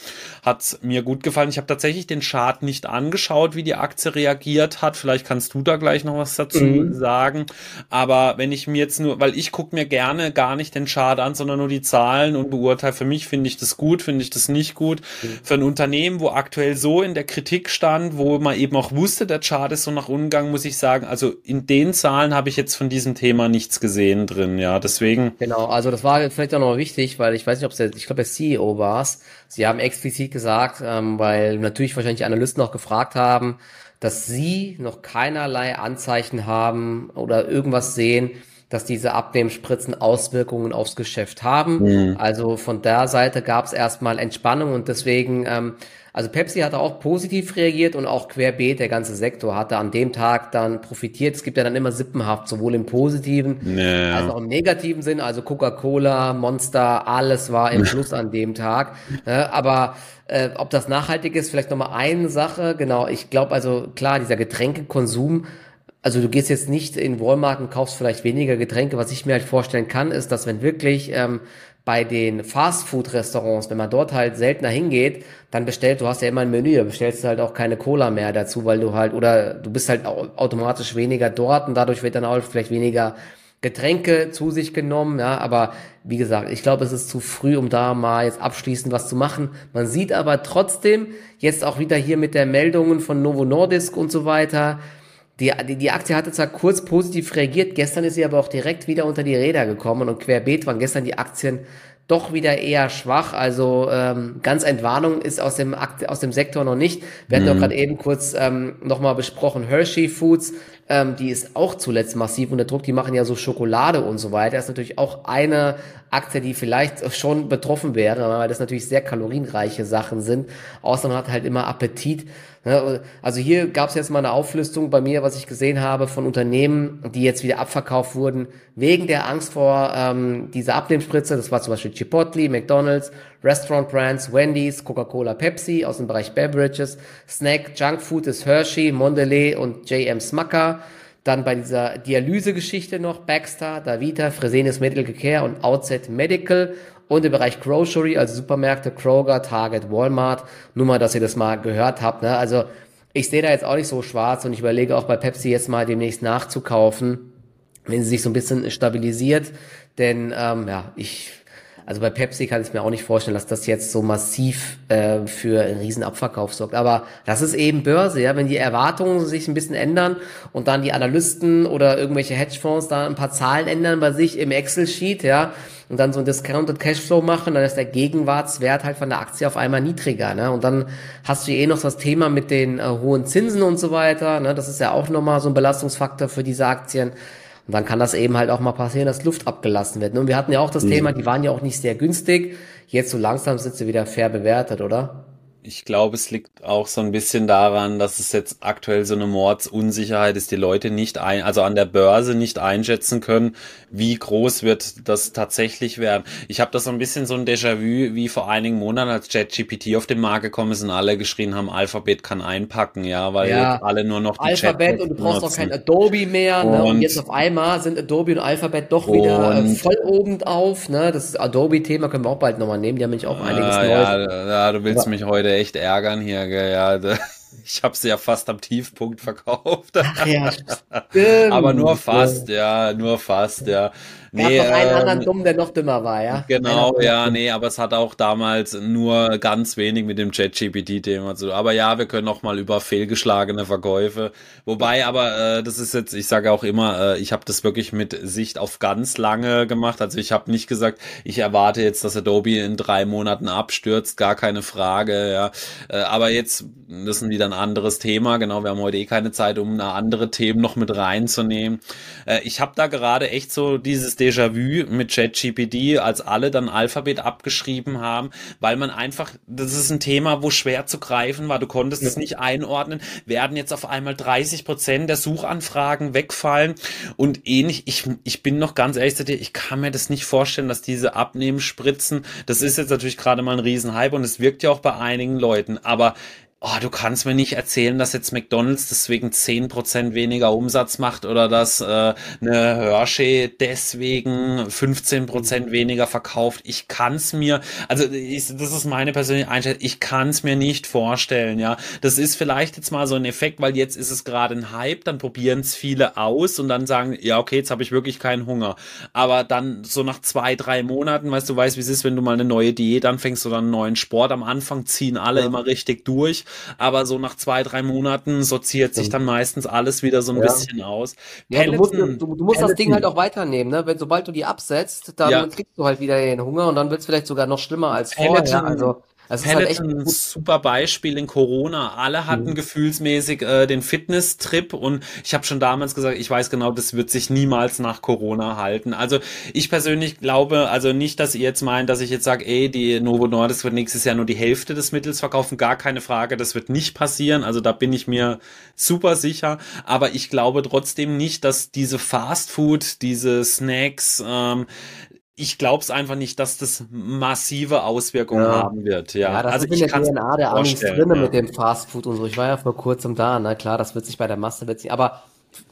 hat es mir gut gefallen. Ich habe tatsächlich den Chart nicht angeschaut, wie die Aktie reagiert hat. Vielleicht kannst du da gleich noch was dazu mhm. sagen. Aber wenn ich mir jetzt nur, weil ich gucke mir gerne gar nicht den Chart an, sondern nur die Zahlen und beurteile, für mich finde ich das gut, finde ich das nicht gut. Mhm. Für ein Unternehmen, wo aktuell so in der Kritik stand, wo man eben auch wusste, der Chart ist so nach unten gegangen, muss ich sagen, also in den Zahlen habe ich jetzt von diesem Thema nichts gesehen drin, ja, deswegen. Genau, also das war vielleicht auch noch wichtig, weil ich weiß nicht, ob es der, ich glaube der C E O war es, sie haben explizit gesagt, ähm, weil natürlich wahrscheinlich Analysten auch gefragt haben, dass sie noch keinerlei Anzeichen haben oder irgendwas sehen, dass diese Abnehmspritzen Auswirkungen aufs Geschäft haben. Mhm. Also von der Seite gab es erstmal Entspannung und deswegen, ähm, also Pepsi hatte auch positiv reagiert und auch querbeet, der ganze Sektor hatte an dem Tag dann profitiert. Es gibt ja dann immer sippenhaft, sowohl im positiven ja. als auch im negativen Sinn. Also Coca-Cola, Monster, alles war im Plus an dem Tag. Aber äh, ob das nachhaltig ist, vielleicht nochmal eine Sache. Genau, ich glaube also, klar, dieser Getränkekonsum, also du gehst jetzt nicht in Walmart und kaufst vielleicht weniger Getränke. Was ich mir halt vorstellen kann, ist, dass wenn wirklich ähm, bei den Fastfood-Restaurants, wenn man dort halt seltener hingeht, dann bestellt, du hast ja immer ein Menü, bestellst du halt auch keine Cola mehr dazu, weil du halt, oder du bist halt automatisch weniger dort und dadurch wird dann auch vielleicht weniger Getränke zu sich genommen, ja, aber wie gesagt, ich glaube, es ist zu früh, um da mal jetzt abschließend was zu machen. Man sieht aber trotzdem jetzt auch wieder hier mit der Meldungen von Novo Nordisk und so weiter, Die, die, die Aktie hatte zwar kurz positiv reagiert, gestern ist sie aber auch direkt wieder unter die Räder gekommen und querbeet waren gestern die Aktien doch wieder eher schwach. Also ähm, ganz Entwarnung ist aus dem Akt, aus dem Sektor noch nicht. Wir hatten ja mhm. gerade eben kurz ähm, nochmal besprochen, Hershey Foods, ähm, die ist auch zuletzt massiv unter Druck. Die machen ja so Schokolade und so weiter. Das ist natürlich auch eine Aktie, die vielleicht schon betroffen wäre, weil das natürlich sehr kalorienreiche Sachen sind. Außer man hat halt immer Appetit. Also hier gab es jetzt mal eine Auflistung bei mir, was ich gesehen habe von Unternehmen, die jetzt wieder abverkauft wurden, wegen der Angst vor ähm, dieser Abnehmspritze. Das war zum Beispiel Chipotle, McDonald's, Restaurant Brands, Wendy's, Coca-Cola, Pepsi aus dem Bereich Beverages, Snack, Junkfood ist Hershey, Mondelez und J M Smucker. Dann bei dieser Dialyse-Geschichte noch Baxter, Davita, Fresenius Medical Care und Outset Medical. Und im Bereich Grocery, also Supermärkte, Kroger, Target, Walmart, nur mal, dass ihr das mal gehört habt, ne? Also ich sehe da jetzt auch nicht so schwarz und ich überlege auch bei Pepsi jetzt mal demnächst nachzukaufen, wenn sie sich so ein bisschen stabilisiert. Denn ähm, ja, ich, also bei Pepsi kann ich mir auch nicht vorstellen, dass das jetzt so massiv äh, für einen riesen Abverkauf sorgt. Aber das ist eben Börse, ja, wenn die Erwartungen sich ein bisschen ändern und dann die Analysten oder irgendwelche Hedgefonds da ein paar Zahlen ändern bei sich im Excel-Sheet, ja, und dann so ein Discounted Cashflow machen, dann ist der Gegenwartswert halt von der Aktie auf einmal niedriger, ne? Und dann hast du eh noch das Thema mit den äh, hohen Zinsen und so weiter, ne? Das ist ja auch nochmal so ein Belastungsfaktor für diese Aktien. Und dann kann das eben halt auch mal passieren, dass Luft abgelassen wird. Und wir hatten ja auch das mhm. Thema, die waren ja auch nicht sehr günstig. Jetzt so langsam sind sie wieder fair bewertet, oder? Ich glaube, es liegt auch so ein bisschen daran, dass es jetzt aktuell so eine Mordsunsicherheit ist, die Leute nicht ein, also an der Börse nicht einschätzen können, wie groß wird das tatsächlich werden. Ich habe das so ein bisschen so ein Déjà-vu wie vor einigen Monaten, als ChatGPT auf den Markt gekommen ist und alle geschrien haben, Alphabet kann einpacken, ja, weil ja, alle nur noch die Alphabet und du brauchst nutzen. Auch kein Adobe mehr, und, ne? Und jetzt auf einmal sind Adobe und Alphabet doch wieder und, voll oben auf, ne? Das Adobe-Thema können wir auch bald nochmal nehmen, die haben nämlich auch einiges äh, Neues. Ja, ja, du willst Aber, mich heute echt ärgern hier, gell? Ja, ich habe sie ja fast am Tiefpunkt verkauft. Ach ja, aber nur fast, ja, nur fast, ja. Nee, gab noch einen ähm, anderen Dummen, der noch dümmer war, ja? Genau, einer ja, nee, aber es hat auch damals nur ganz wenig mit dem ChatGPT-Thema zu tun. Aber ja, wir können noch mal über fehlgeschlagene Verkäufe. Wobei, aber äh, das ist jetzt, ich sage auch immer, äh, ich habe das wirklich mit Sicht auf ganz lange gemacht. Also ich habe nicht gesagt, ich erwarte jetzt, dass Adobe in drei Monaten abstürzt, gar keine Frage, ja. Äh, aber jetzt, das ist wieder ein anderes Thema, genau, wir haben heute eh keine Zeit, um andere Themen noch mit reinzunehmen. Äh, ich habe da gerade echt so dieses Déjà-vu mit ChatGPT, als alle dann Alphabet abgeschrieben haben, weil man einfach, das ist ein Thema, wo schwer zu greifen war, du konntest es nicht einordnen, werden jetzt auf einmal dreißig Prozent der Suchanfragen wegfallen und ähnlich, ich, ich bin noch ganz ehrlich zu dir, ich kann mir das nicht vorstellen, dass diese Abnehmenspritzen, das ist jetzt natürlich gerade mal ein Riesenhype und es wirkt ja auch bei einigen Leuten, aber oh, du kannst mir nicht erzählen, dass jetzt McDonald's deswegen zehn Prozent weniger Umsatz macht oder dass äh, eine Hershey deswegen fünfzehn Prozent weniger verkauft. Ich kann's mir, also ich, das ist meine persönliche Einschätzung, ich kann's mir nicht vorstellen, ja. Das ist vielleicht jetzt mal so ein Effekt, weil jetzt ist es gerade ein Hype, dann probieren's viele aus und dann sagen, ja okay, jetzt habe ich wirklich keinen Hunger. Aber dann so nach zwei, drei Monaten, weißt du, weißt wie es ist, wenn du mal eine neue Diät anfängst oder einen neuen Sport, am Anfang ziehen alle ja. immer richtig durch. Aber so nach zwei, drei Monaten sortiert sich dann meistens alles wieder so ein ja. bisschen aus. Ja, du musst, du, du musst das Ding halt auch weiternehmen, ne? Wenn, sobald du die absetzt, dann ja. kriegst du halt wieder den Hunger und dann wird es vielleicht sogar noch schlimmer als vorher. Ja, also das ist halt echt ein super Beispiel in Corona. Alle hatten mhm. gefühlsmäßig äh, den Fitness-Trip und ich habe schon damals gesagt, ich weiß genau, das wird sich niemals nach Corona halten. Also ich persönlich glaube, also nicht, dass ihr jetzt meint, dass ich jetzt sage, ey, die Novo Nordisk wird nächstes Jahr nur die Hälfte des Mittels verkaufen. Gar keine Frage, das wird nicht passieren. Also da bin ich mir super sicher. Aber ich glaube trotzdem nicht, dass diese Fast-Food, diese Snacks, ähm, ich glaube es einfach nicht, dass das massive Auswirkungen ja. haben wird. Ja, ja das also ist in der D N A der Amis drin ja. mit dem Fastfood und so. Ich war ja vor kurzem da, na klar, das wird sich bei der Masse, wird sich, aber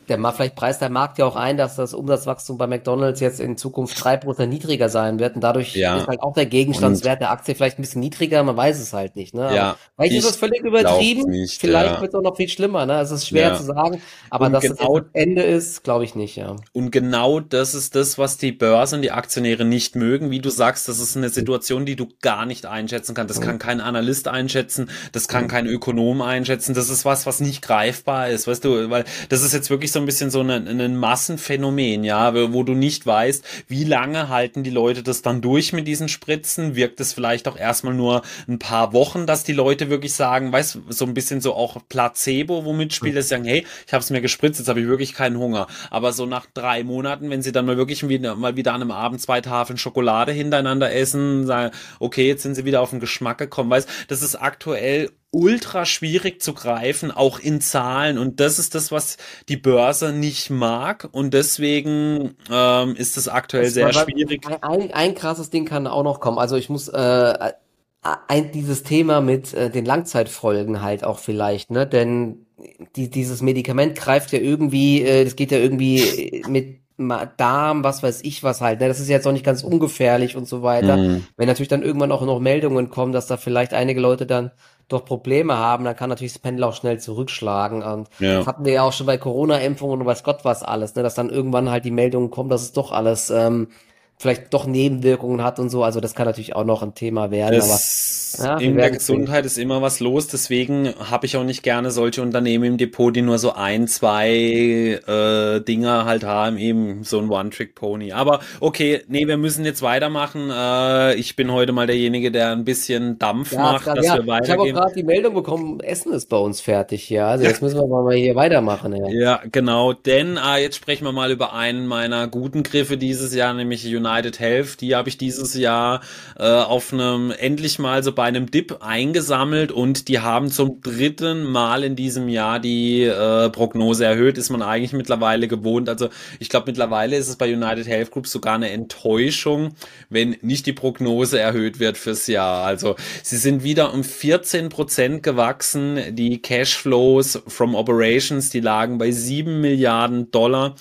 der, vielleicht preist der Markt ja auch ein, dass das Umsatzwachstum bei McDonald's jetzt in Zukunft drei Prozent niedriger sein wird und dadurch ja. ist halt auch der Gegenstandswert und der Aktie vielleicht ein bisschen niedriger, man weiß es halt nicht. Ne? Ja, vielleicht ist das völlig übertrieben, nicht, vielleicht ja. wird es auch noch viel schlimmer, ne? Es ist schwer ja. zu sagen, aber und dass genau, es das Ende ist, glaube ich nicht. Ja. Und genau das ist das, was die Börse und die Aktionäre nicht mögen, wie du sagst, das ist eine Situation, die du gar nicht einschätzen kannst, das mhm. kann kein Analyst einschätzen, das kann kein Ökonom einschätzen, das ist was, was nicht greifbar ist, weißt du, weil das ist jetzt wirklich so ein bisschen so ein, ein Massenphänomen, ja, wo du nicht weißt, wie lange halten die Leute das dann durch mit diesen Spritzen, wirkt es vielleicht auch erstmal nur ein paar Wochen, dass die Leute wirklich sagen, weißt, so ein bisschen so auch Placebo, womit spielt das, sagen, hey, ich habe es mir gespritzt, jetzt habe ich wirklich keinen Hunger, aber so nach drei Monaten, wenn sie dann mal wirklich wieder, mal wieder an einem Abend zwei Tafeln Schokolade hintereinander essen, sagen, okay, jetzt sind sie wieder auf den Geschmack gekommen, weißt, das ist aktuell ultra schwierig zu greifen, auch in Zahlen und das ist das, was die Börse nicht mag und deswegen ähm, ist es aktuell das sehr schwierig. Ein, ein krasses Ding kann auch noch kommen, also ich muss äh, ein, dieses Thema mit äh, den Langzeitfolgen halt auch vielleicht, ne, denn die, dieses Medikament greift ja irgendwie, äh, das geht ja irgendwie mit Darm, was weiß ich was halt, ne? Das ist jetzt noch nicht ganz ungefährlich und so weiter. Mhm. Wenn natürlich dann irgendwann auch noch Meldungen kommen, dass da vielleicht einige Leute dann doch Probleme haben, dann kann natürlich das Pendel auch schnell zurückschlagen und ja. das hatten wir ja auch schon bei Corona-Impfungen und weiß Gott was alles, ne? Dass dann irgendwann halt die Meldungen kommen, dass es doch alles ähm, vielleicht doch Nebenwirkungen hat und so, also das kann natürlich auch noch ein Thema werden. Das aber ja, in der Gesundheit ist immer was los, deswegen habe ich auch nicht gerne solche Unternehmen im Depot, die nur so ein, zwei äh, Dinger halt haben, eben so ein One-Trick-Pony. Aber okay, nee, wir müssen jetzt weitermachen. Äh, ich bin heute mal derjenige, der ein bisschen Dampf ja, macht, grad, dass ja. wir weitergehen. Ich habe auch gerade die Meldung bekommen, Essen ist bei uns fertig, ja, also jetzt müssen wir mal hier weitermachen. Ja, ja genau, denn äh, jetzt sprechen wir mal über einen meiner guten Griffe dieses Jahr, nämlich United. UnitedHealth, die habe ich dieses Jahr äh, auf einem endlich mal so bei einem Dip eingesammelt und die haben zum dritten Mal in diesem Jahr die äh, Prognose erhöht, ist man eigentlich mittlerweile gewohnt. Also ich glaube, mittlerweile ist es bei UnitedHealth Group sogar eine Enttäuschung, wenn nicht die Prognose erhöht wird fürs Jahr. Also sie sind wieder um vierzehn Prozent gewachsen, die Cashflows from Operations, die lagen bei sieben Milliarden Dollar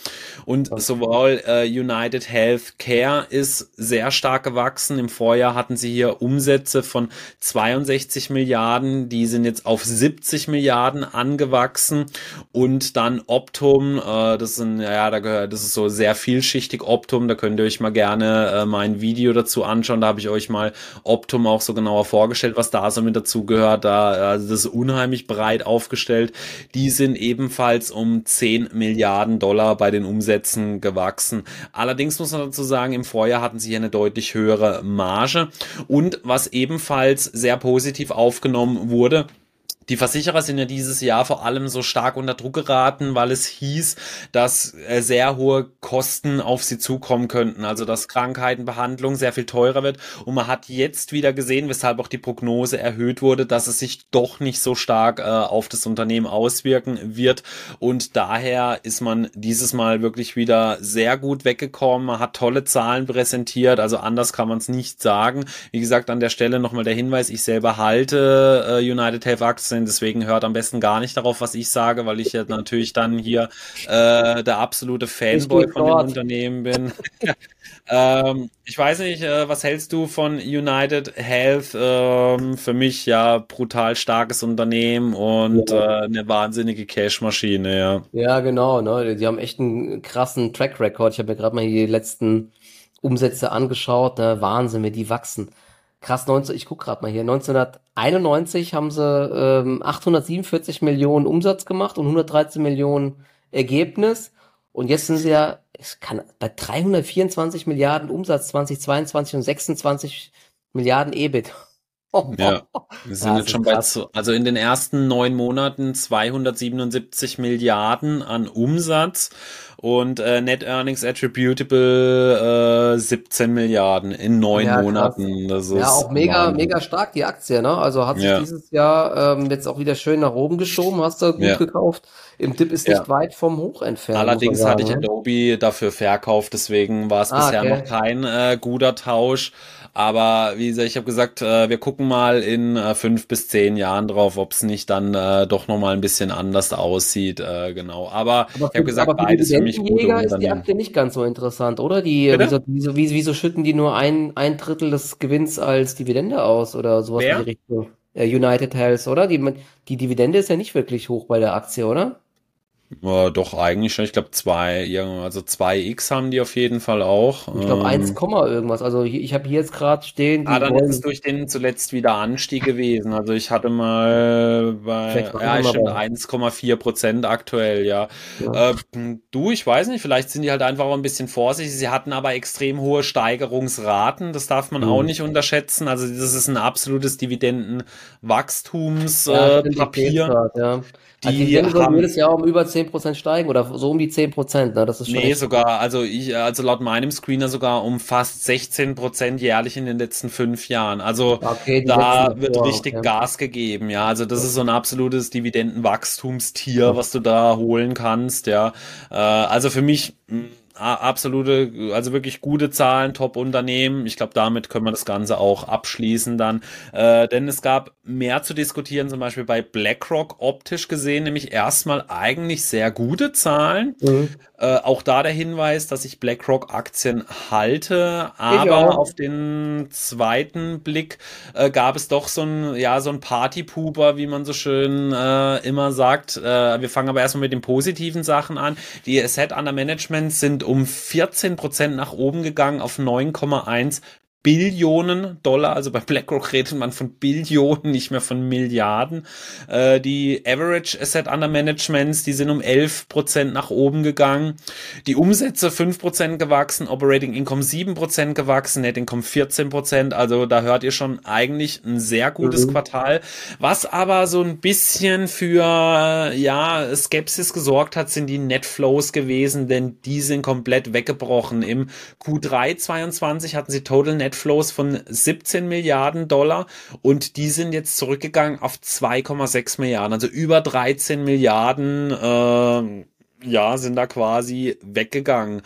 und sowohl äh, UnitedHealth Care ist sehr stark gewachsen. Im Vorjahr hatten sie hier Umsätze von zweiundsechzig Milliarden, die sind jetzt auf siebzig Milliarden angewachsen und dann Optum, äh, das sind, ja, da gehört, das ist so sehr vielschichtig Optum, da könnt ihr euch mal gerne äh, mein Video dazu anschauen, da habe ich euch mal Optum auch so genauer vorgestellt, was da so mit dazu gehört, da, also das ist unheimlich breit aufgestellt, die sind ebenfalls um zehn Milliarden Dollar bei den Umsätzen gewachsen. Allerdings muss man dazu sagen, im Vorjahr hatten sie hier eine deutlich höhere Marge und was ebenfalls sehr positiv aufgenommen wurde, die Versicherer sind ja dieses Jahr vor allem so stark unter Druck geraten, weil es hieß, dass sehr hohe Kosten auf sie zukommen könnten. Also dass Krankheiten, Behandlung sehr viel teurer wird. Und man hat jetzt wieder gesehen, weshalb auch die Prognose erhöht wurde, dass es sich doch nicht so stark äh, auf das Unternehmen auswirken wird. Und daher ist man dieses Mal wirklich wieder sehr gut weggekommen. Man hat tolle Zahlen präsentiert. Also anders kann man es nicht sagen. Wie gesagt, an der Stelle nochmal der Hinweis, ich selber halte äh, UnitedHealth Aktien. Deswegen hört am besten gar nicht darauf, was ich sage, weil ich jetzt natürlich dann hier äh, der absolute Fanboy von dem Unternehmen bin. ähm, ich weiß nicht, äh, was hältst du von UnitedHealth? Ähm, für mich ja brutal starkes Unternehmen und ja. äh, eine wahnsinnige Cashmaschine. Ja, ja genau. Ne? Die haben echt einen krassen Track-Record. Ich habe mir gerade mal die letzten Umsätze angeschaut. Ne? Wahnsinn, wie die wachsen. Krass, neunzehn, ich gucke gerade mal hier, neunzehnhunderteinundneunzig haben sie ähm, achthundertsiebenundvierzig Millionen Umsatz gemacht und hundertdreizehn Millionen Ergebnis. Und jetzt sind sie ja ich kann, bei dreihundertvierundzwanzig Milliarden Umsatz zweitausendzweiundzwanzig und sechsundzwanzig Milliarden E B I T. Oh, ja, wir sind ja, jetzt schon krass. bei, also in den ersten neun Monaten zweihundertsiebenundsiebzig Milliarden an Umsatz und äh, Net Earnings Attributable äh, siebzehn Milliarden in neun ja, Monaten. Das ist ja, auch mega, Wahnsinn. Mega stark die Aktie, ne? Also hat sich ja. dieses Jahr ähm, jetzt auch wieder schön nach oben geschoben, hast du gut ja. gekauft. Im Dip ist nicht ja. weit vom Hoch entfernt. Allerdings sagen, hatte ich Adobe dafür verkauft, deswegen war es ah, bisher okay. noch kein äh, guter Tausch. Aber wie gesagt, ich habe gesagt, äh, wir gucken mal in äh, fünf bis zehn Jahren drauf, ob es nicht dann äh, doch nochmal ein bisschen anders aussieht. Äh, genau. Aber, aber ich habe gesagt, aber beides für mich gute Unternehmen. Ist die Aktie nicht ganz so interessant, oder? Die, wieso, wieso, wieso schütten die nur ein, ein Drittel des Gewinns als Dividende aus oder sowas Wer? in die Richtung? UnitedHealth, oder? Die, die Dividende ist ja nicht wirklich hoch bei der Aktie, oder? Äh, doch, eigentlich schon. Ich glaube, zwei, also zwei X haben die auf jeden Fall auch. Ich glaube, eins, ähm, irgendwas. Also ich, ich habe hier jetzt gerade stehen. Ah, dann wollen... ist es durch den zuletzt wieder Anstieg gewesen. Also ich hatte mal bei ja, stimmt, eins Komma vier Prozent aktuell, ja. ja. Äh, du, ich weiß nicht, vielleicht sind die halt einfach auch ein bisschen vorsichtig. Sie hatten aber extrem hohe Steigerungsraten. Das darf man mhm. auch nicht unterschätzen. Also das ist ein absolutes Dividendenwachstumspapier. Ja, äh, ja. Also die haben jedes Jahr um über zehn Prozent steigen oder so um die zehn Prozent. Ne? Das ist schon nee, sogar, also ich, also laut meinem Screener sogar um fast sechzehn Prozent jährlich in den letzten fünf Jahren. Also okay, da letzten, wird ja, richtig okay. Gas gegeben, ja. Also das ist so ein absolutes Dividendenwachstumstier, mhm. was du da holen kannst, ja. Äh, also für mich mh, absolute, also wirklich gute Zahlen, Top-Unternehmen. Ich glaube, damit können wir das Ganze auch abschließen dann. Äh, denn es gab mehr zu diskutieren, zum Beispiel bei BlackRock optisch gesehen, nämlich erstmal eigentlich sehr gute Zahlen. Mhm. Äh, auch da der Hinweis, dass ich BlackRock-Aktien halte, aber auf den zweiten Blick äh, gab es doch so ein, ja, so ein Partypooper, wie man so schön äh, immer sagt. Äh, wir fangen aber erstmal mit den positiven Sachen an. Die Asset Under Management sind um vierzehn Prozent nach oben gegangen auf neun Komma eins Billionen Dollar, also bei BlackRock redet man von Billionen, nicht mehr von Milliarden. Äh, die Average Asset Under Managements, die sind um elf Prozent nach oben gegangen. Die Umsätze fünf Prozent gewachsen, Operating Income sieben Prozent gewachsen, Net Income vierzehn Prozent. Also da hört ihr schon eigentlich ein sehr gutes mhm. Quartal. Was aber so ein bisschen für ja Skepsis gesorgt hat, sind die Netflows gewesen, denn die sind komplett weggebrochen. Im Q drei zweiundzwanzig hatten sie Total Net Outflows von siebzehn Milliarden Dollar und die sind jetzt zurückgegangen auf zwei Komma sechs Milliarden, also über dreizehn Milliarden äh, ja, sind da quasi weggegangen.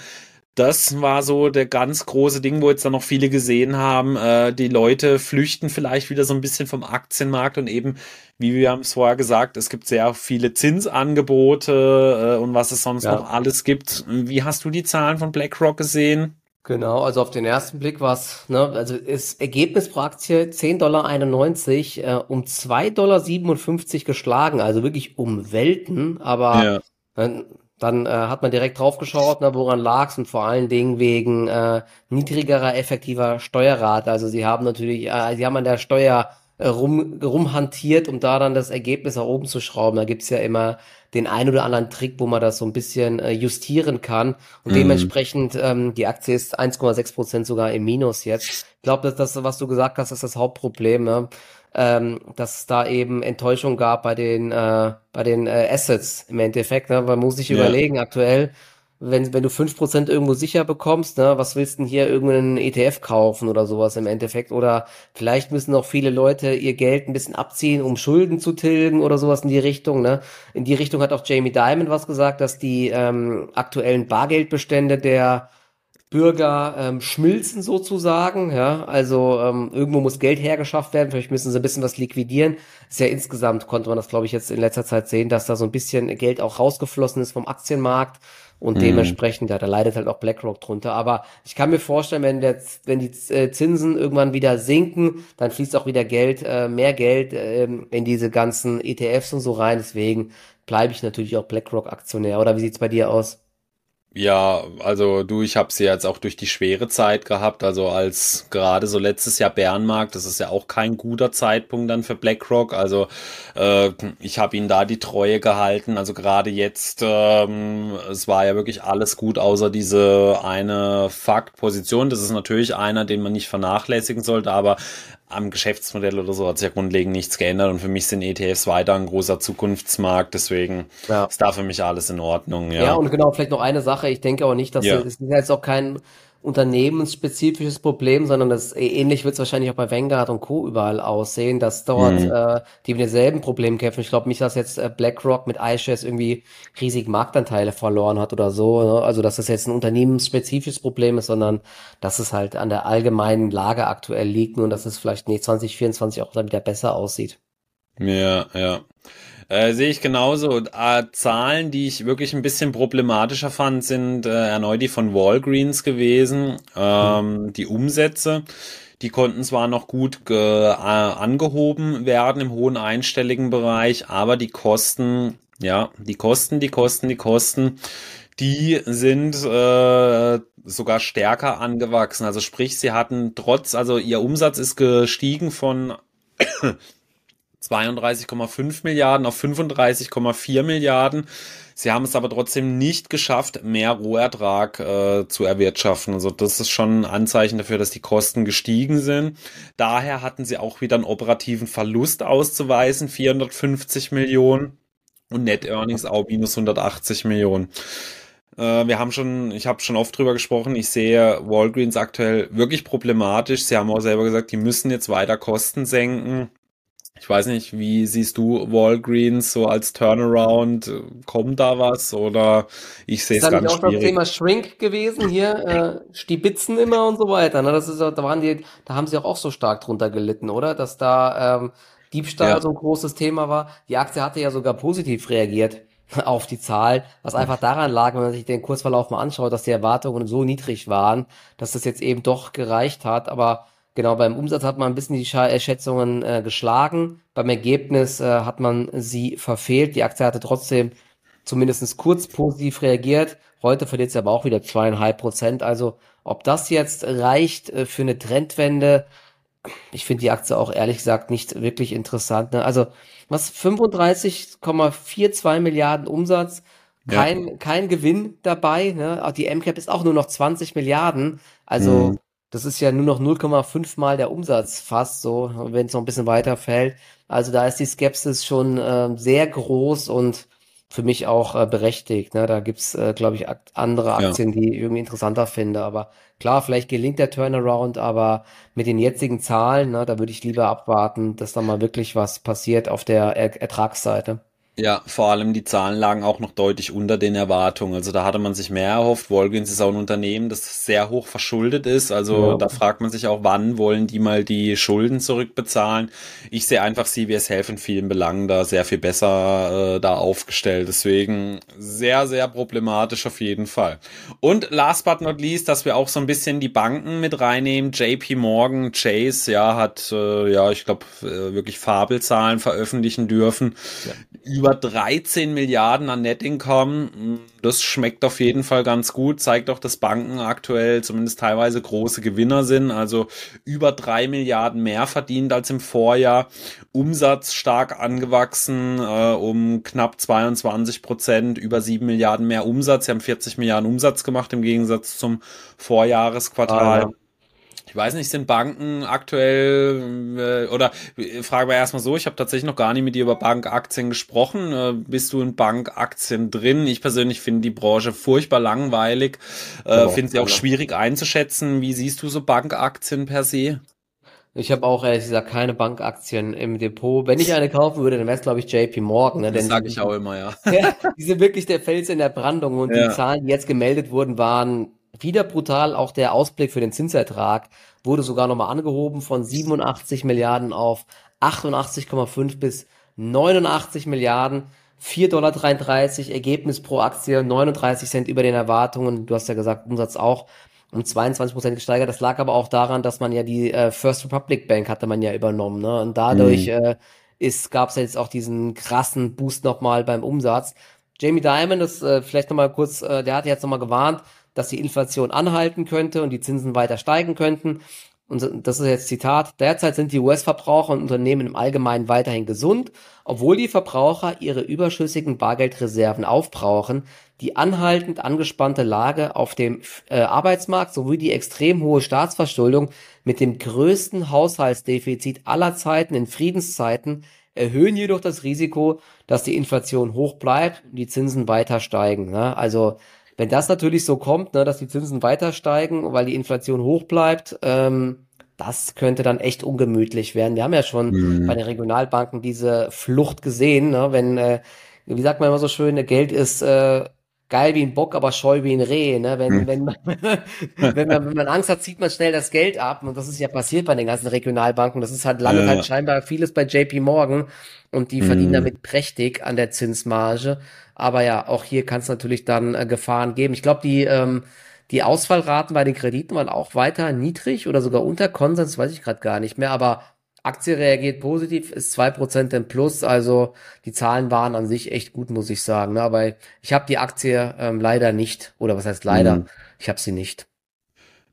Das war so der ganz große Ding, wo jetzt dann noch viele gesehen haben, äh, die Leute flüchten vielleicht wieder so ein bisschen vom Aktienmarkt und eben, wie wir haben es vorher gesagt, es gibt sehr viele Zinsangebote äh, und was es sonst ja. noch alles gibt. Wie hast du die Zahlen von BlackRock gesehen? Genau, also auf den ersten Blick war es, ne, also das Ergebnis pro Aktie zehn Komma einundneunzig Dollar, äh, um zwei Komma siebenundfünfzig Dollar geschlagen, also wirklich um Welten, aber ja. äh, Dann äh, hat man direkt drauf geschaut, na, woran lag's, und vor allen Dingen wegen äh, niedrigerer effektiver Steuerrate. Also sie haben natürlich, äh, sie haben an der Steuer äh, rum, rumhantiert, um da dann das Ergebnis nach oben zu schrauben. Da gibt's ja immer den ein oder anderen Trick, wo man das so ein bisschen äh, justieren kann. Und mhm. dementsprechend, ähm, die Aktie ist eins Komma sechs Prozent sogar im Minus jetzt. Ich glaube, dass das, was du gesagt hast, ist das Hauptproblem, ne? Ähm, dass es da eben Enttäuschung gab bei den äh, bei den äh, Assets im Endeffekt, ne? Man muss sich ja. überlegen aktuell, wenn wenn du fünf Prozent irgendwo sicher bekommst, ne, was willst du denn hier, irgendeinen E T F kaufen oder sowas im Endeffekt, oder vielleicht müssen auch viele Leute ihr Geld ein bisschen abziehen, um Schulden zu tilgen oder sowas in die Richtung, ne? In die Richtung hat auch Jamie Dimon was gesagt, dass die ähm, aktuellen Bargeldbestände der Bürger ähm, schmilzen sozusagen, ja, also ähm, irgendwo muss Geld hergeschafft werden, vielleicht müssen sie ein bisschen was liquidieren. Ist ja insgesamt, konnte man das, glaube ich, jetzt in letzter Zeit sehen, dass da so ein bisschen Geld auch rausgeflossen ist vom Aktienmarkt und mhm. dementsprechend, ja, da leidet halt auch BlackRock drunter, aber ich kann mir vorstellen, wenn der, wenn die Zinsen irgendwann wieder sinken, dann fließt auch wieder Geld, äh, mehr Geld äh, in diese ganzen E T Fs und so rein, deswegen bleibe ich natürlich auch BlackRock-Aktionär, oder wie sieht's bei dir aus? Ja, also du, ich habe sie ja jetzt auch durch die schwere Zeit gehabt, also als gerade so letztes Jahr Bärenmarkt, das ist ja auch kein guter Zeitpunkt dann für BlackRock, also äh, ich habe ihnen da die Treue gehalten, also gerade jetzt, ähm, es war ja wirklich alles gut, außer diese eine Fakt-Position, das ist natürlich einer, den man nicht vernachlässigen sollte, aber am Geschäftsmodell oder so hat sich ja grundlegend nichts geändert und für mich sind E T Fs weiter ein großer Zukunftsmarkt, deswegen ja. ist da für mich alles in Ordnung. Ja. ja, und genau, vielleicht noch eine Sache, ich denke auch nicht, dass ja. es, es ist jetzt auch kein unternehmensspezifisches Problem, sondern das ähnlich wird es wahrscheinlich auch bei Vanguard und Co. überall aussehen, dass dort mhm. äh, die mit denselben Problemen kämpfen. Ich glaube nicht, dass jetzt BlackRock mit iShares irgendwie riesige Marktanteile verloren hat oder so, ne? Also dass das jetzt ein unternehmensspezifisches Problem ist, sondern dass es halt an der allgemeinen Lage aktuell liegt und dass es vielleicht nee, zwanzig vierundzwanzig auch dann wieder besser aussieht. Ja, ja. Äh, sehe ich genauso. Äh, Zahlen, die ich wirklich ein bisschen problematischer fand, sind äh, erneut die von Walgreens gewesen. Ähm, mhm. Die Umsätze, die konnten zwar noch gut ge- äh, angehoben werden im hohen einstelligen Bereich, aber die Kosten, ja, die Kosten, die Kosten, die Kosten, die sind äh, sogar stärker angewachsen. Also sprich, sie hatten trotz, also ihr Umsatz ist gestiegen von zweiunddreißig Komma fünf Milliarden auf fünfunddreißig Komma vier Milliarden. Sie haben es aber trotzdem nicht geschafft, mehr Rohertrag äh, zu erwirtschaften. Also das ist schon ein Anzeichen dafür, dass die Kosten gestiegen sind. Daher hatten sie auch wieder einen operativen Verlust auszuweisen, vierhundertfünfzig Millionen und Net Earnings auch minus hundertachtzig Millionen. Wir haben schon, ich habe schon oft drüber gesprochen, ich sehe Walgreens aktuell wirklich problematisch. Sie haben auch selber gesagt, die müssen jetzt weiter Kosten senken. Ich weiß nicht, wie siehst du Walgreens so als Turnaround? Kommt da was? Oder ich sehe es ganz schwierig. Ist dann auch das Thema Shrink gewesen hier, äh, Stibitzen immer und so weiter. Na, das ist, da waren die, da haben sie auch, auch so stark drunter gelitten, oder? Dass da ähm, Diebstahl ja. so ein großes Thema war. Die Aktie hatte ja sogar positiv reagiert auf die Zahl, was einfach daran lag, wenn man sich den Kursverlauf mal anschaut, dass die Erwartungen so niedrig waren, dass das jetzt eben doch gereicht hat, aber genau, beim Umsatz hat man ein bisschen die Schätzungen äh, geschlagen, beim Ergebnis äh, hat man sie verfehlt. Die Aktie hatte trotzdem zumindest kurz positiv reagiert. Heute verliert sie aber auch wieder zweieinhalb Prozent. Also ob das jetzt reicht äh, für eine Trendwende, ich finde die Aktie auch ehrlich gesagt nicht wirklich interessant, ne? Also was, fünfunddreißig Komma zweiundvierzig Milliarden Umsatz, kein, ja. kein Gewinn dabei, ne? Die M-Cap ist auch nur noch zwanzig Milliarden, also mhm. das ist ja nur noch null Komma fünf Mal der Umsatz fast, so, wenn es noch ein bisschen weiter fällt. Also da ist die Skepsis schon äh, sehr groß und für mich auch äh, berechtigt. Ne? Da gibt's, äh, glaube ich, ak- andere Aktien, ja. die ich irgendwie interessanter finde. Aber klar, vielleicht gelingt der Turnaround, aber mit den jetzigen Zahlen, ne, da würde ich lieber abwarten, dass da mal wirklich was passiert auf der er- Ertragsseite. Ja, vor allem die Zahlen lagen auch noch deutlich unter den Erwartungen. Also da hatte man sich mehr erhofft. Walgreens ist auch ein Unternehmen, das sehr hoch verschuldet ist. Also ja. da fragt man sich auch, wann wollen die mal die Schulden zurückbezahlen? Ich sehe einfach C V S Health in vielen Belangen da sehr viel besser äh, da aufgestellt. Deswegen sehr, sehr problematisch auf jeden Fall. Und last but not least, dass wir auch so ein bisschen die Banken mit reinnehmen. J P Morgan Chase, ja, hat, äh, ja, ich glaube, äh, wirklich Fabelzahlen veröffentlichen dürfen. Ja. Über dreizehn Milliarden an Net Income, das schmeckt auf jeden Fall ganz gut, zeigt auch, dass Banken aktuell zumindest teilweise große Gewinner sind, also über drei Milliarden mehr verdient als im Vorjahr, Umsatz stark angewachsen, äh, um knapp zweiundzwanzig Prozent, über sieben Milliarden mehr Umsatz, sie haben vierzig Milliarden Umsatz gemacht im Gegensatz zum Vorjahresquartal. Ah, ja. Ich weiß nicht, sind Banken aktuell, äh, oder äh, fragen wir erstmal so, ich habe tatsächlich noch gar nicht mit dir über Bankaktien gesprochen. Äh, bist du in Bankaktien drin? Ich persönlich finde die Branche furchtbar langweilig, äh, finde sie auch schwierig einzuschätzen. Wie siehst du so Bankaktien per se? Ich habe auch ehrlich gesagt keine Bankaktien im Depot. Wenn ich eine kaufen würde, dann wäre es, glaube ich, J P Morgan. Ne? Das sage ich auch immer, ja. ja. Die sind wirklich der Fels in der Brandung und ja. die Zahlen, die jetzt gemeldet wurden, waren... wieder brutal, auch der Ausblick für den Zinsertrag wurde sogar nochmal angehoben von siebenundachtzig Milliarden auf achtundachtzig Komma fünf bis neunundachtzig Milliarden, vier Komma dreiunddreißig Dollar Ergebnis pro Aktie, neununddreißig Cent über den Erwartungen, du hast ja gesagt, Umsatz auch um zweiundzwanzig Prozent gesteigert, das lag aber auch daran, dass man ja die äh, First Republic Bank hatte man ja übernommen, ne? Und dadurch mhm. äh, ist gab es ja jetzt auch diesen krassen Boost nochmal beim Umsatz. Jamie Dimon, das äh, vielleicht nochmal kurz, äh, der hat jetzt nochmal gewarnt, dass die Inflation anhalten könnte und die Zinsen weiter steigen könnten. Und das ist jetzt Zitat. Derzeit sind die U S-Verbraucher und Unternehmen im Allgemeinen weiterhin gesund, obwohl die Verbraucher ihre überschüssigen Bargeldreserven aufbrauchen. Die anhaltend angespannte Lage auf dem äh, Arbeitsmarkt sowie die extrem hohe Staatsverschuldung mit dem größten Haushaltsdefizit aller Zeiten in Friedenszeiten erhöhen jedoch das Risiko, dass die Inflation hoch bleibt und die Zinsen weiter steigen. Ne? Also wenn das natürlich so kommt, ne, dass die Zinsen weiter steigen, weil die Inflation hoch bleibt, ähm, das könnte dann echt ungemütlich werden. Wir haben ja schon mhm. bei den Regionalbanken diese Flucht gesehen, ne, wenn, äh, wie sagt man immer so schön, Geld ist äh, geil wie ein Bock, aber scheu wie ein Reh. Ne? Wenn, mhm. wenn, man, wenn, man, wenn man Angst hat, zieht man schnell das Geld ab. Und das ist ja passiert bei den ganzen Regionalbanken. Das ist halt landet ja. halt scheinbar vieles bei J P Morgan. Und die mhm. verdienen damit prächtig an der Zinsmarge. Aber ja, auch hier kann es natürlich dann äh, Gefahren geben. Ich glaube, die ähm, die Ausfallraten bei den Krediten waren auch weiter niedrig oder sogar unter Konsens, weiß ich gerade gar nicht mehr. Aber Aktie reagiert positiv, ist zwei Prozent im Plus. Also die Zahlen waren an sich echt gut, muss ich sagen. Ne? Aber ich habe die Aktie ähm, leider nicht. Oder was heißt leider? Mhm. Ich habe sie nicht.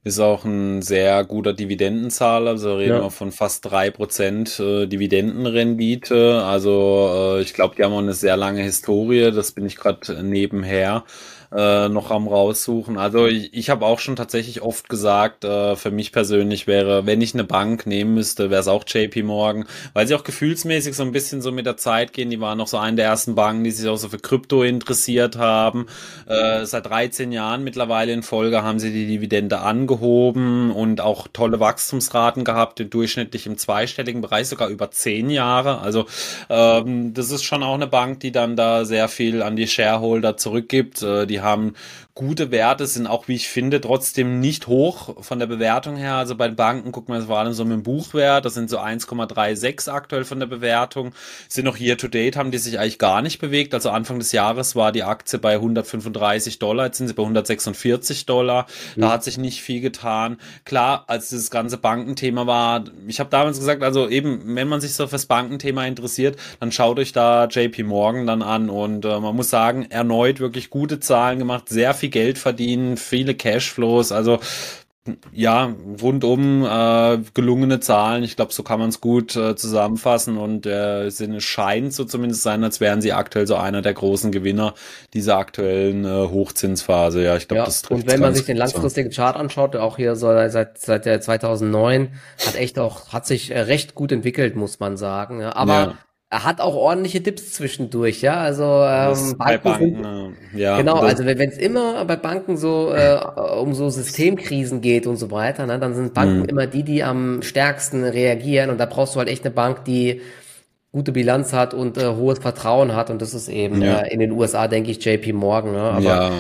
Ist auch ein sehr guter Dividendenzahler, also reden ja. wir von fast drei Prozent äh, Dividendenrendite, also äh, ich glaube, die haben auch eine sehr lange Historie, das bin ich gerade nebenher äh, noch am raussuchen, also ich, ich habe auch schon tatsächlich oft gesagt, äh, für mich persönlich wäre, wenn ich eine Bank nehmen müsste, wäre es auch J P Morgan, weil sie auch gefühlsmäßig so ein bisschen so mit der Zeit gehen, die waren noch so eine der ersten Banken, die sich auch so für Krypto interessiert haben, äh, seit dreizehn Jahren mittlerweile in Folge haben sie die Dividende angehoben und auch tolle Wachstumsraten gehabt, durchschnittlich im zweistelligen Bereich, sogar über zehn Jahre. Also ähm, das ist schon auch eine Bank, die dann da sehr viel an die Shareholder zurückgibt. Äh, die haben gute Werte, sind auch, wie ich finde, trotzdem nicht hoch von der Bewertung her. Also bei den Banken gucken wir vor allem so mit dem Buchwert, das sind so eins Komma sechsunddreißig aktuell von der Bewertung. Sind auch year-to-date, haben die sich eigentlich gar nicht bewegt. Also Anfang des Jahres war die Aktie bei hundertfünfunddreißig Dollar, jetzt sind sie bei hundertsechsundvierzig Dollar. Mhm. Da hat sich nicht viel getan. Klar, als das ganze Bankenthema war, ich habe damals gesagt, also eben, wenn man sich so fürs Bankenthema interessiert, dann schaut euch da J P Morgan dann an und äh, man muss sagen, erneut wirklich gute Zahlen gemacht, sehr viel Geld verdienen, viele Cashflows, also ja, rundum äh, gelungene Zahlen, ich glaube, so kann man es gut äh, zusammenfassen und äh, es scheint so zumindest sein, als wären sie aktuell so einer der großen Gewinner dieser aktuellen äh, Hochzinsphase, ja, ich glaube, ja, das trifft. Und wenn man sich den langfristigen Chart anschaut, auch hier so seit seit der zweitausendneun, hat echt auch, hat sich recht gut entwickelt, muss man sagen, ja, aber ja. Er hat auch ordentliche Dips zwischendurch, ja, also ähm, Banken bei Banken, sind, ja. Genau, also wenn es immer bei Banken so äh, um so Systemkrisen geht und so weiter, ne, dann sind Banken mhm. immer die, die am stärksten reagieren, und da brauchst du halt echt eine Bank, die gute Bilanz hat und äh, hohes Vertrauen hat, und das ist eben ja. äh, in den U S A, denke ich, J P Morgan, ne, aber ja.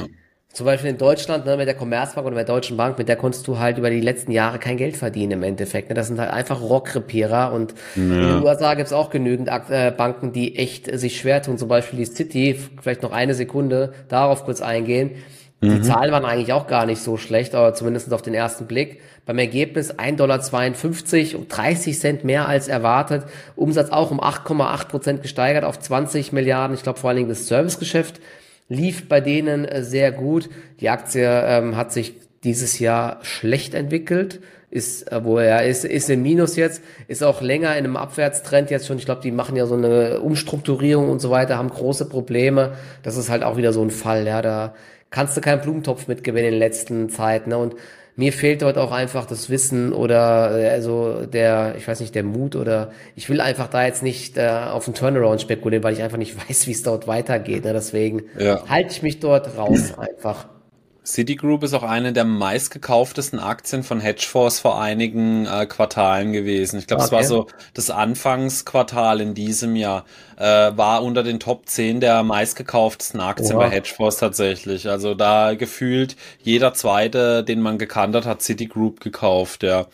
zum Beispiel in Deutschland, ne, mit der Commerzbank oder mit der Deutschen Bank, mit der konntest du halt über die letzten Jahre kein Geld verdienen im Endeffekt. Ne? Das sind halt einfach Rohrkrepierer, und ja. in den U S A gibt es auch genügend äh, Banken, die echt äh, sich schwer tun. Zum Beispiel die Citi, vielleicht noch eine Sekunde darauf kurz eingehen. Mhm. Die Zahlen waren eigentlich auch gar nicht so schlecht, aber zumindest auf den ersten Blick. Beim Ergebnis ein Dollar zweiundfünfzig, um dreißig Cent mehr als erwartet. Umsatz auch um acht Komma acht Prozent gesteigert auf zwanzig Milliarden. Ich glaube vor allen Dingen das Servicegeschäft lief bei denen sehr gut. Die Aktie ähm, hat sich dieses Jahr schlecht entwickelt, ist, äh, wo er ist, ist im Minus jetzt, ist auch länger in einem Abwärtstrend jetzt schon. Ich glaube, die machen ja so eine Umstrukturierung und so weiter, haben große Probleme. Das ist halt auch wieder so ein Fall, ja, da kannst du keinen Blumentopf mitgewinnen in den letzten Zeiten, ne? Und mir fehlt dort auch einfach das Wissen oder also der, ich weiß nicht, der Mut, oder ich will einfach da jetzt nicht äh, auf den Turnaround spekulieren, weil ich einfach nicht weiß, wie es dort weitergeht. Ne? Deswegen ja. halte ich mich dort raus einfach. Citigroup ist auch eine der meistgekauftesten Aktien von Hedgefonds vor einigen äh, Quartalen gewesen. Ich glaube, es okay. war so das Anfangsquartal in diesem Jahr, äh, war unter den Top zehn der meistgekauftesten Aktien Oha. bei Hedgefonds tatsächlich. Also da gefühlt jeder Zweite, den man gekannt hat, hat Citigroup gekauft, ja.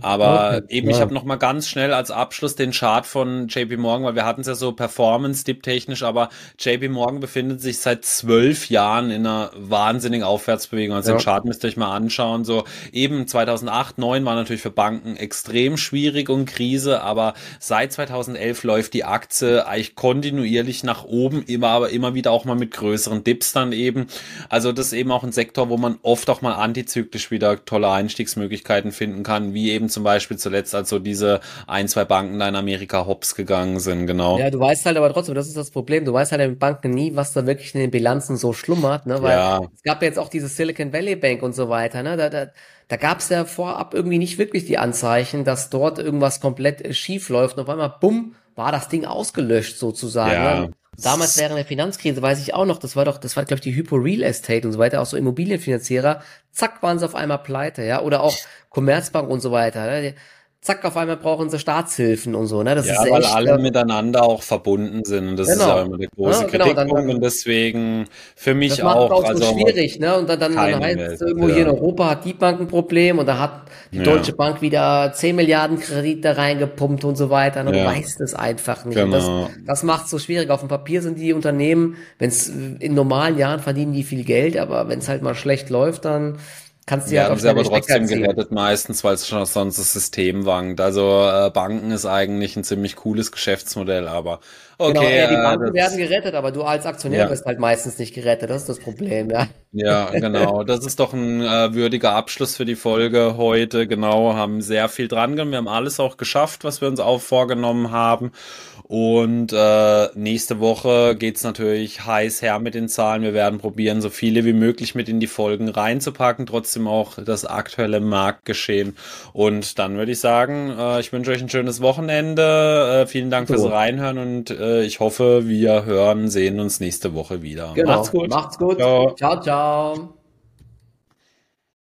Aber okay. eben, ja. ich habe nochmal ganz schnell als Abschluss den Chart von J P Morgan, weil wir hatten es ja so Performance-Dip-technisch, aber J P Morgan befindet sich seit zwölf Jahren in einer wahnsinnigen Aufmerksamkeit. Aufwärtsbewegung. Also ja. den Chart müsst ihr euch mal anschauen. So eben zweitausendacht, neun war natürlich für Banken extrem schwierig und Krise, aber seit zweitausendelf läuft die Aktie eigentlich kontinuierlich nach oben, immer aber immer wieder auch mal mit größeren Dips dann eben. Also das ist eben auch ein Sektor, wo man oft auch mal antizyklisch wieder tolle Einstiegsmöglichkeiten finden kann, wie eben zum Beispiel zuletzt, als so diese ein, zwei Banken da in Amerika hops gegangen sind, genau. Ja, du weißt halt aber trotzdem, das ist das Problem, du weißt halt in Banken nie, was da wirklich in den Bilanzen so schlummert, ne, weil ja. es gab jetzt auch diese Silicon Valley Bank und so weiter, ne? Da, da, da gab es ja vorab irgendwie nicht wirklich die Anzeichen, dass dort irgendwas komplett schief läuft. Und auf einmal, bumm, war das Ding ausgelöscht sozusagen. Ja. Ne? Damals während der Finanzkrise, weiß ich auch noch, das war doch, das war, glaube ich, die Hypo Real Estate und so weiter, auch so Immobilienfinanzierer, zack, waren sie auf einmal pleite, ja, oder auch Commerzbank und so weiter, ne? Zack, auf einmal brauchen sie Staatshilfen und so, ne? Das ja, ist weil echt, alle äh, miteinander auch verbunden sind, und das genau. ist ja immer der große ja, genau, Kritikpunkt, dann, und deswegen für mich das auch, auch also so schwierig, ne? Und dann dann, dann heißt Welt, irgendwo ja. hier in Europa hat die Bank ein Problem, und da hat die ja. Deutsche Bank wieder zehn Milliarden Kredit da reingepumpt und so weiter, und ja. weiß das einfach nicht. Genau. Das, das macht es so schwierig. Auf dem Papier sind die Unternehmen, wenn es in normalen Jahren verdienen die viel Geld, aber wenn es halt mal schlecht läuft, dann kannst du ja, ja haben sie aber trotzdem gerettet meistens, weil es schon sonst das System wankt. Also äh, Banken ist eigentlich ein ziemlich cooles Geschäftsmodell, aber okay. Genau, ja, die Banken äh, werden gerettet, aber du als Aktionär ja. bist halt meistens nicht gerettet. Das ist das Problem, ja. Ja, genau. Das ist doch ein äh, würdiger Abschluss für die Folge heute. Genau, haben sehr viel dran genommen. Wir haben alles auch geschafft, was wir uns auch vorgenommen haben. Und äh, nächste Woche geht's natürlich heiß her mit den Zahlen. Wir werden probieren, so viele wie möglich mit in die Folgen reinzupacken, trotzdem auch das aktuelle Marktgeschehen. Und dann würde ich sagen, äh, ich wünsche euch ein schönes Wochenende. Äh, vielen Dank so. fürs Reinhören, und äh, ich hoffe, wir hören, sehen uns nächste Woche wieder. Genau. Macht's gut. Macht's gut. Ciao, ciao. Ciao.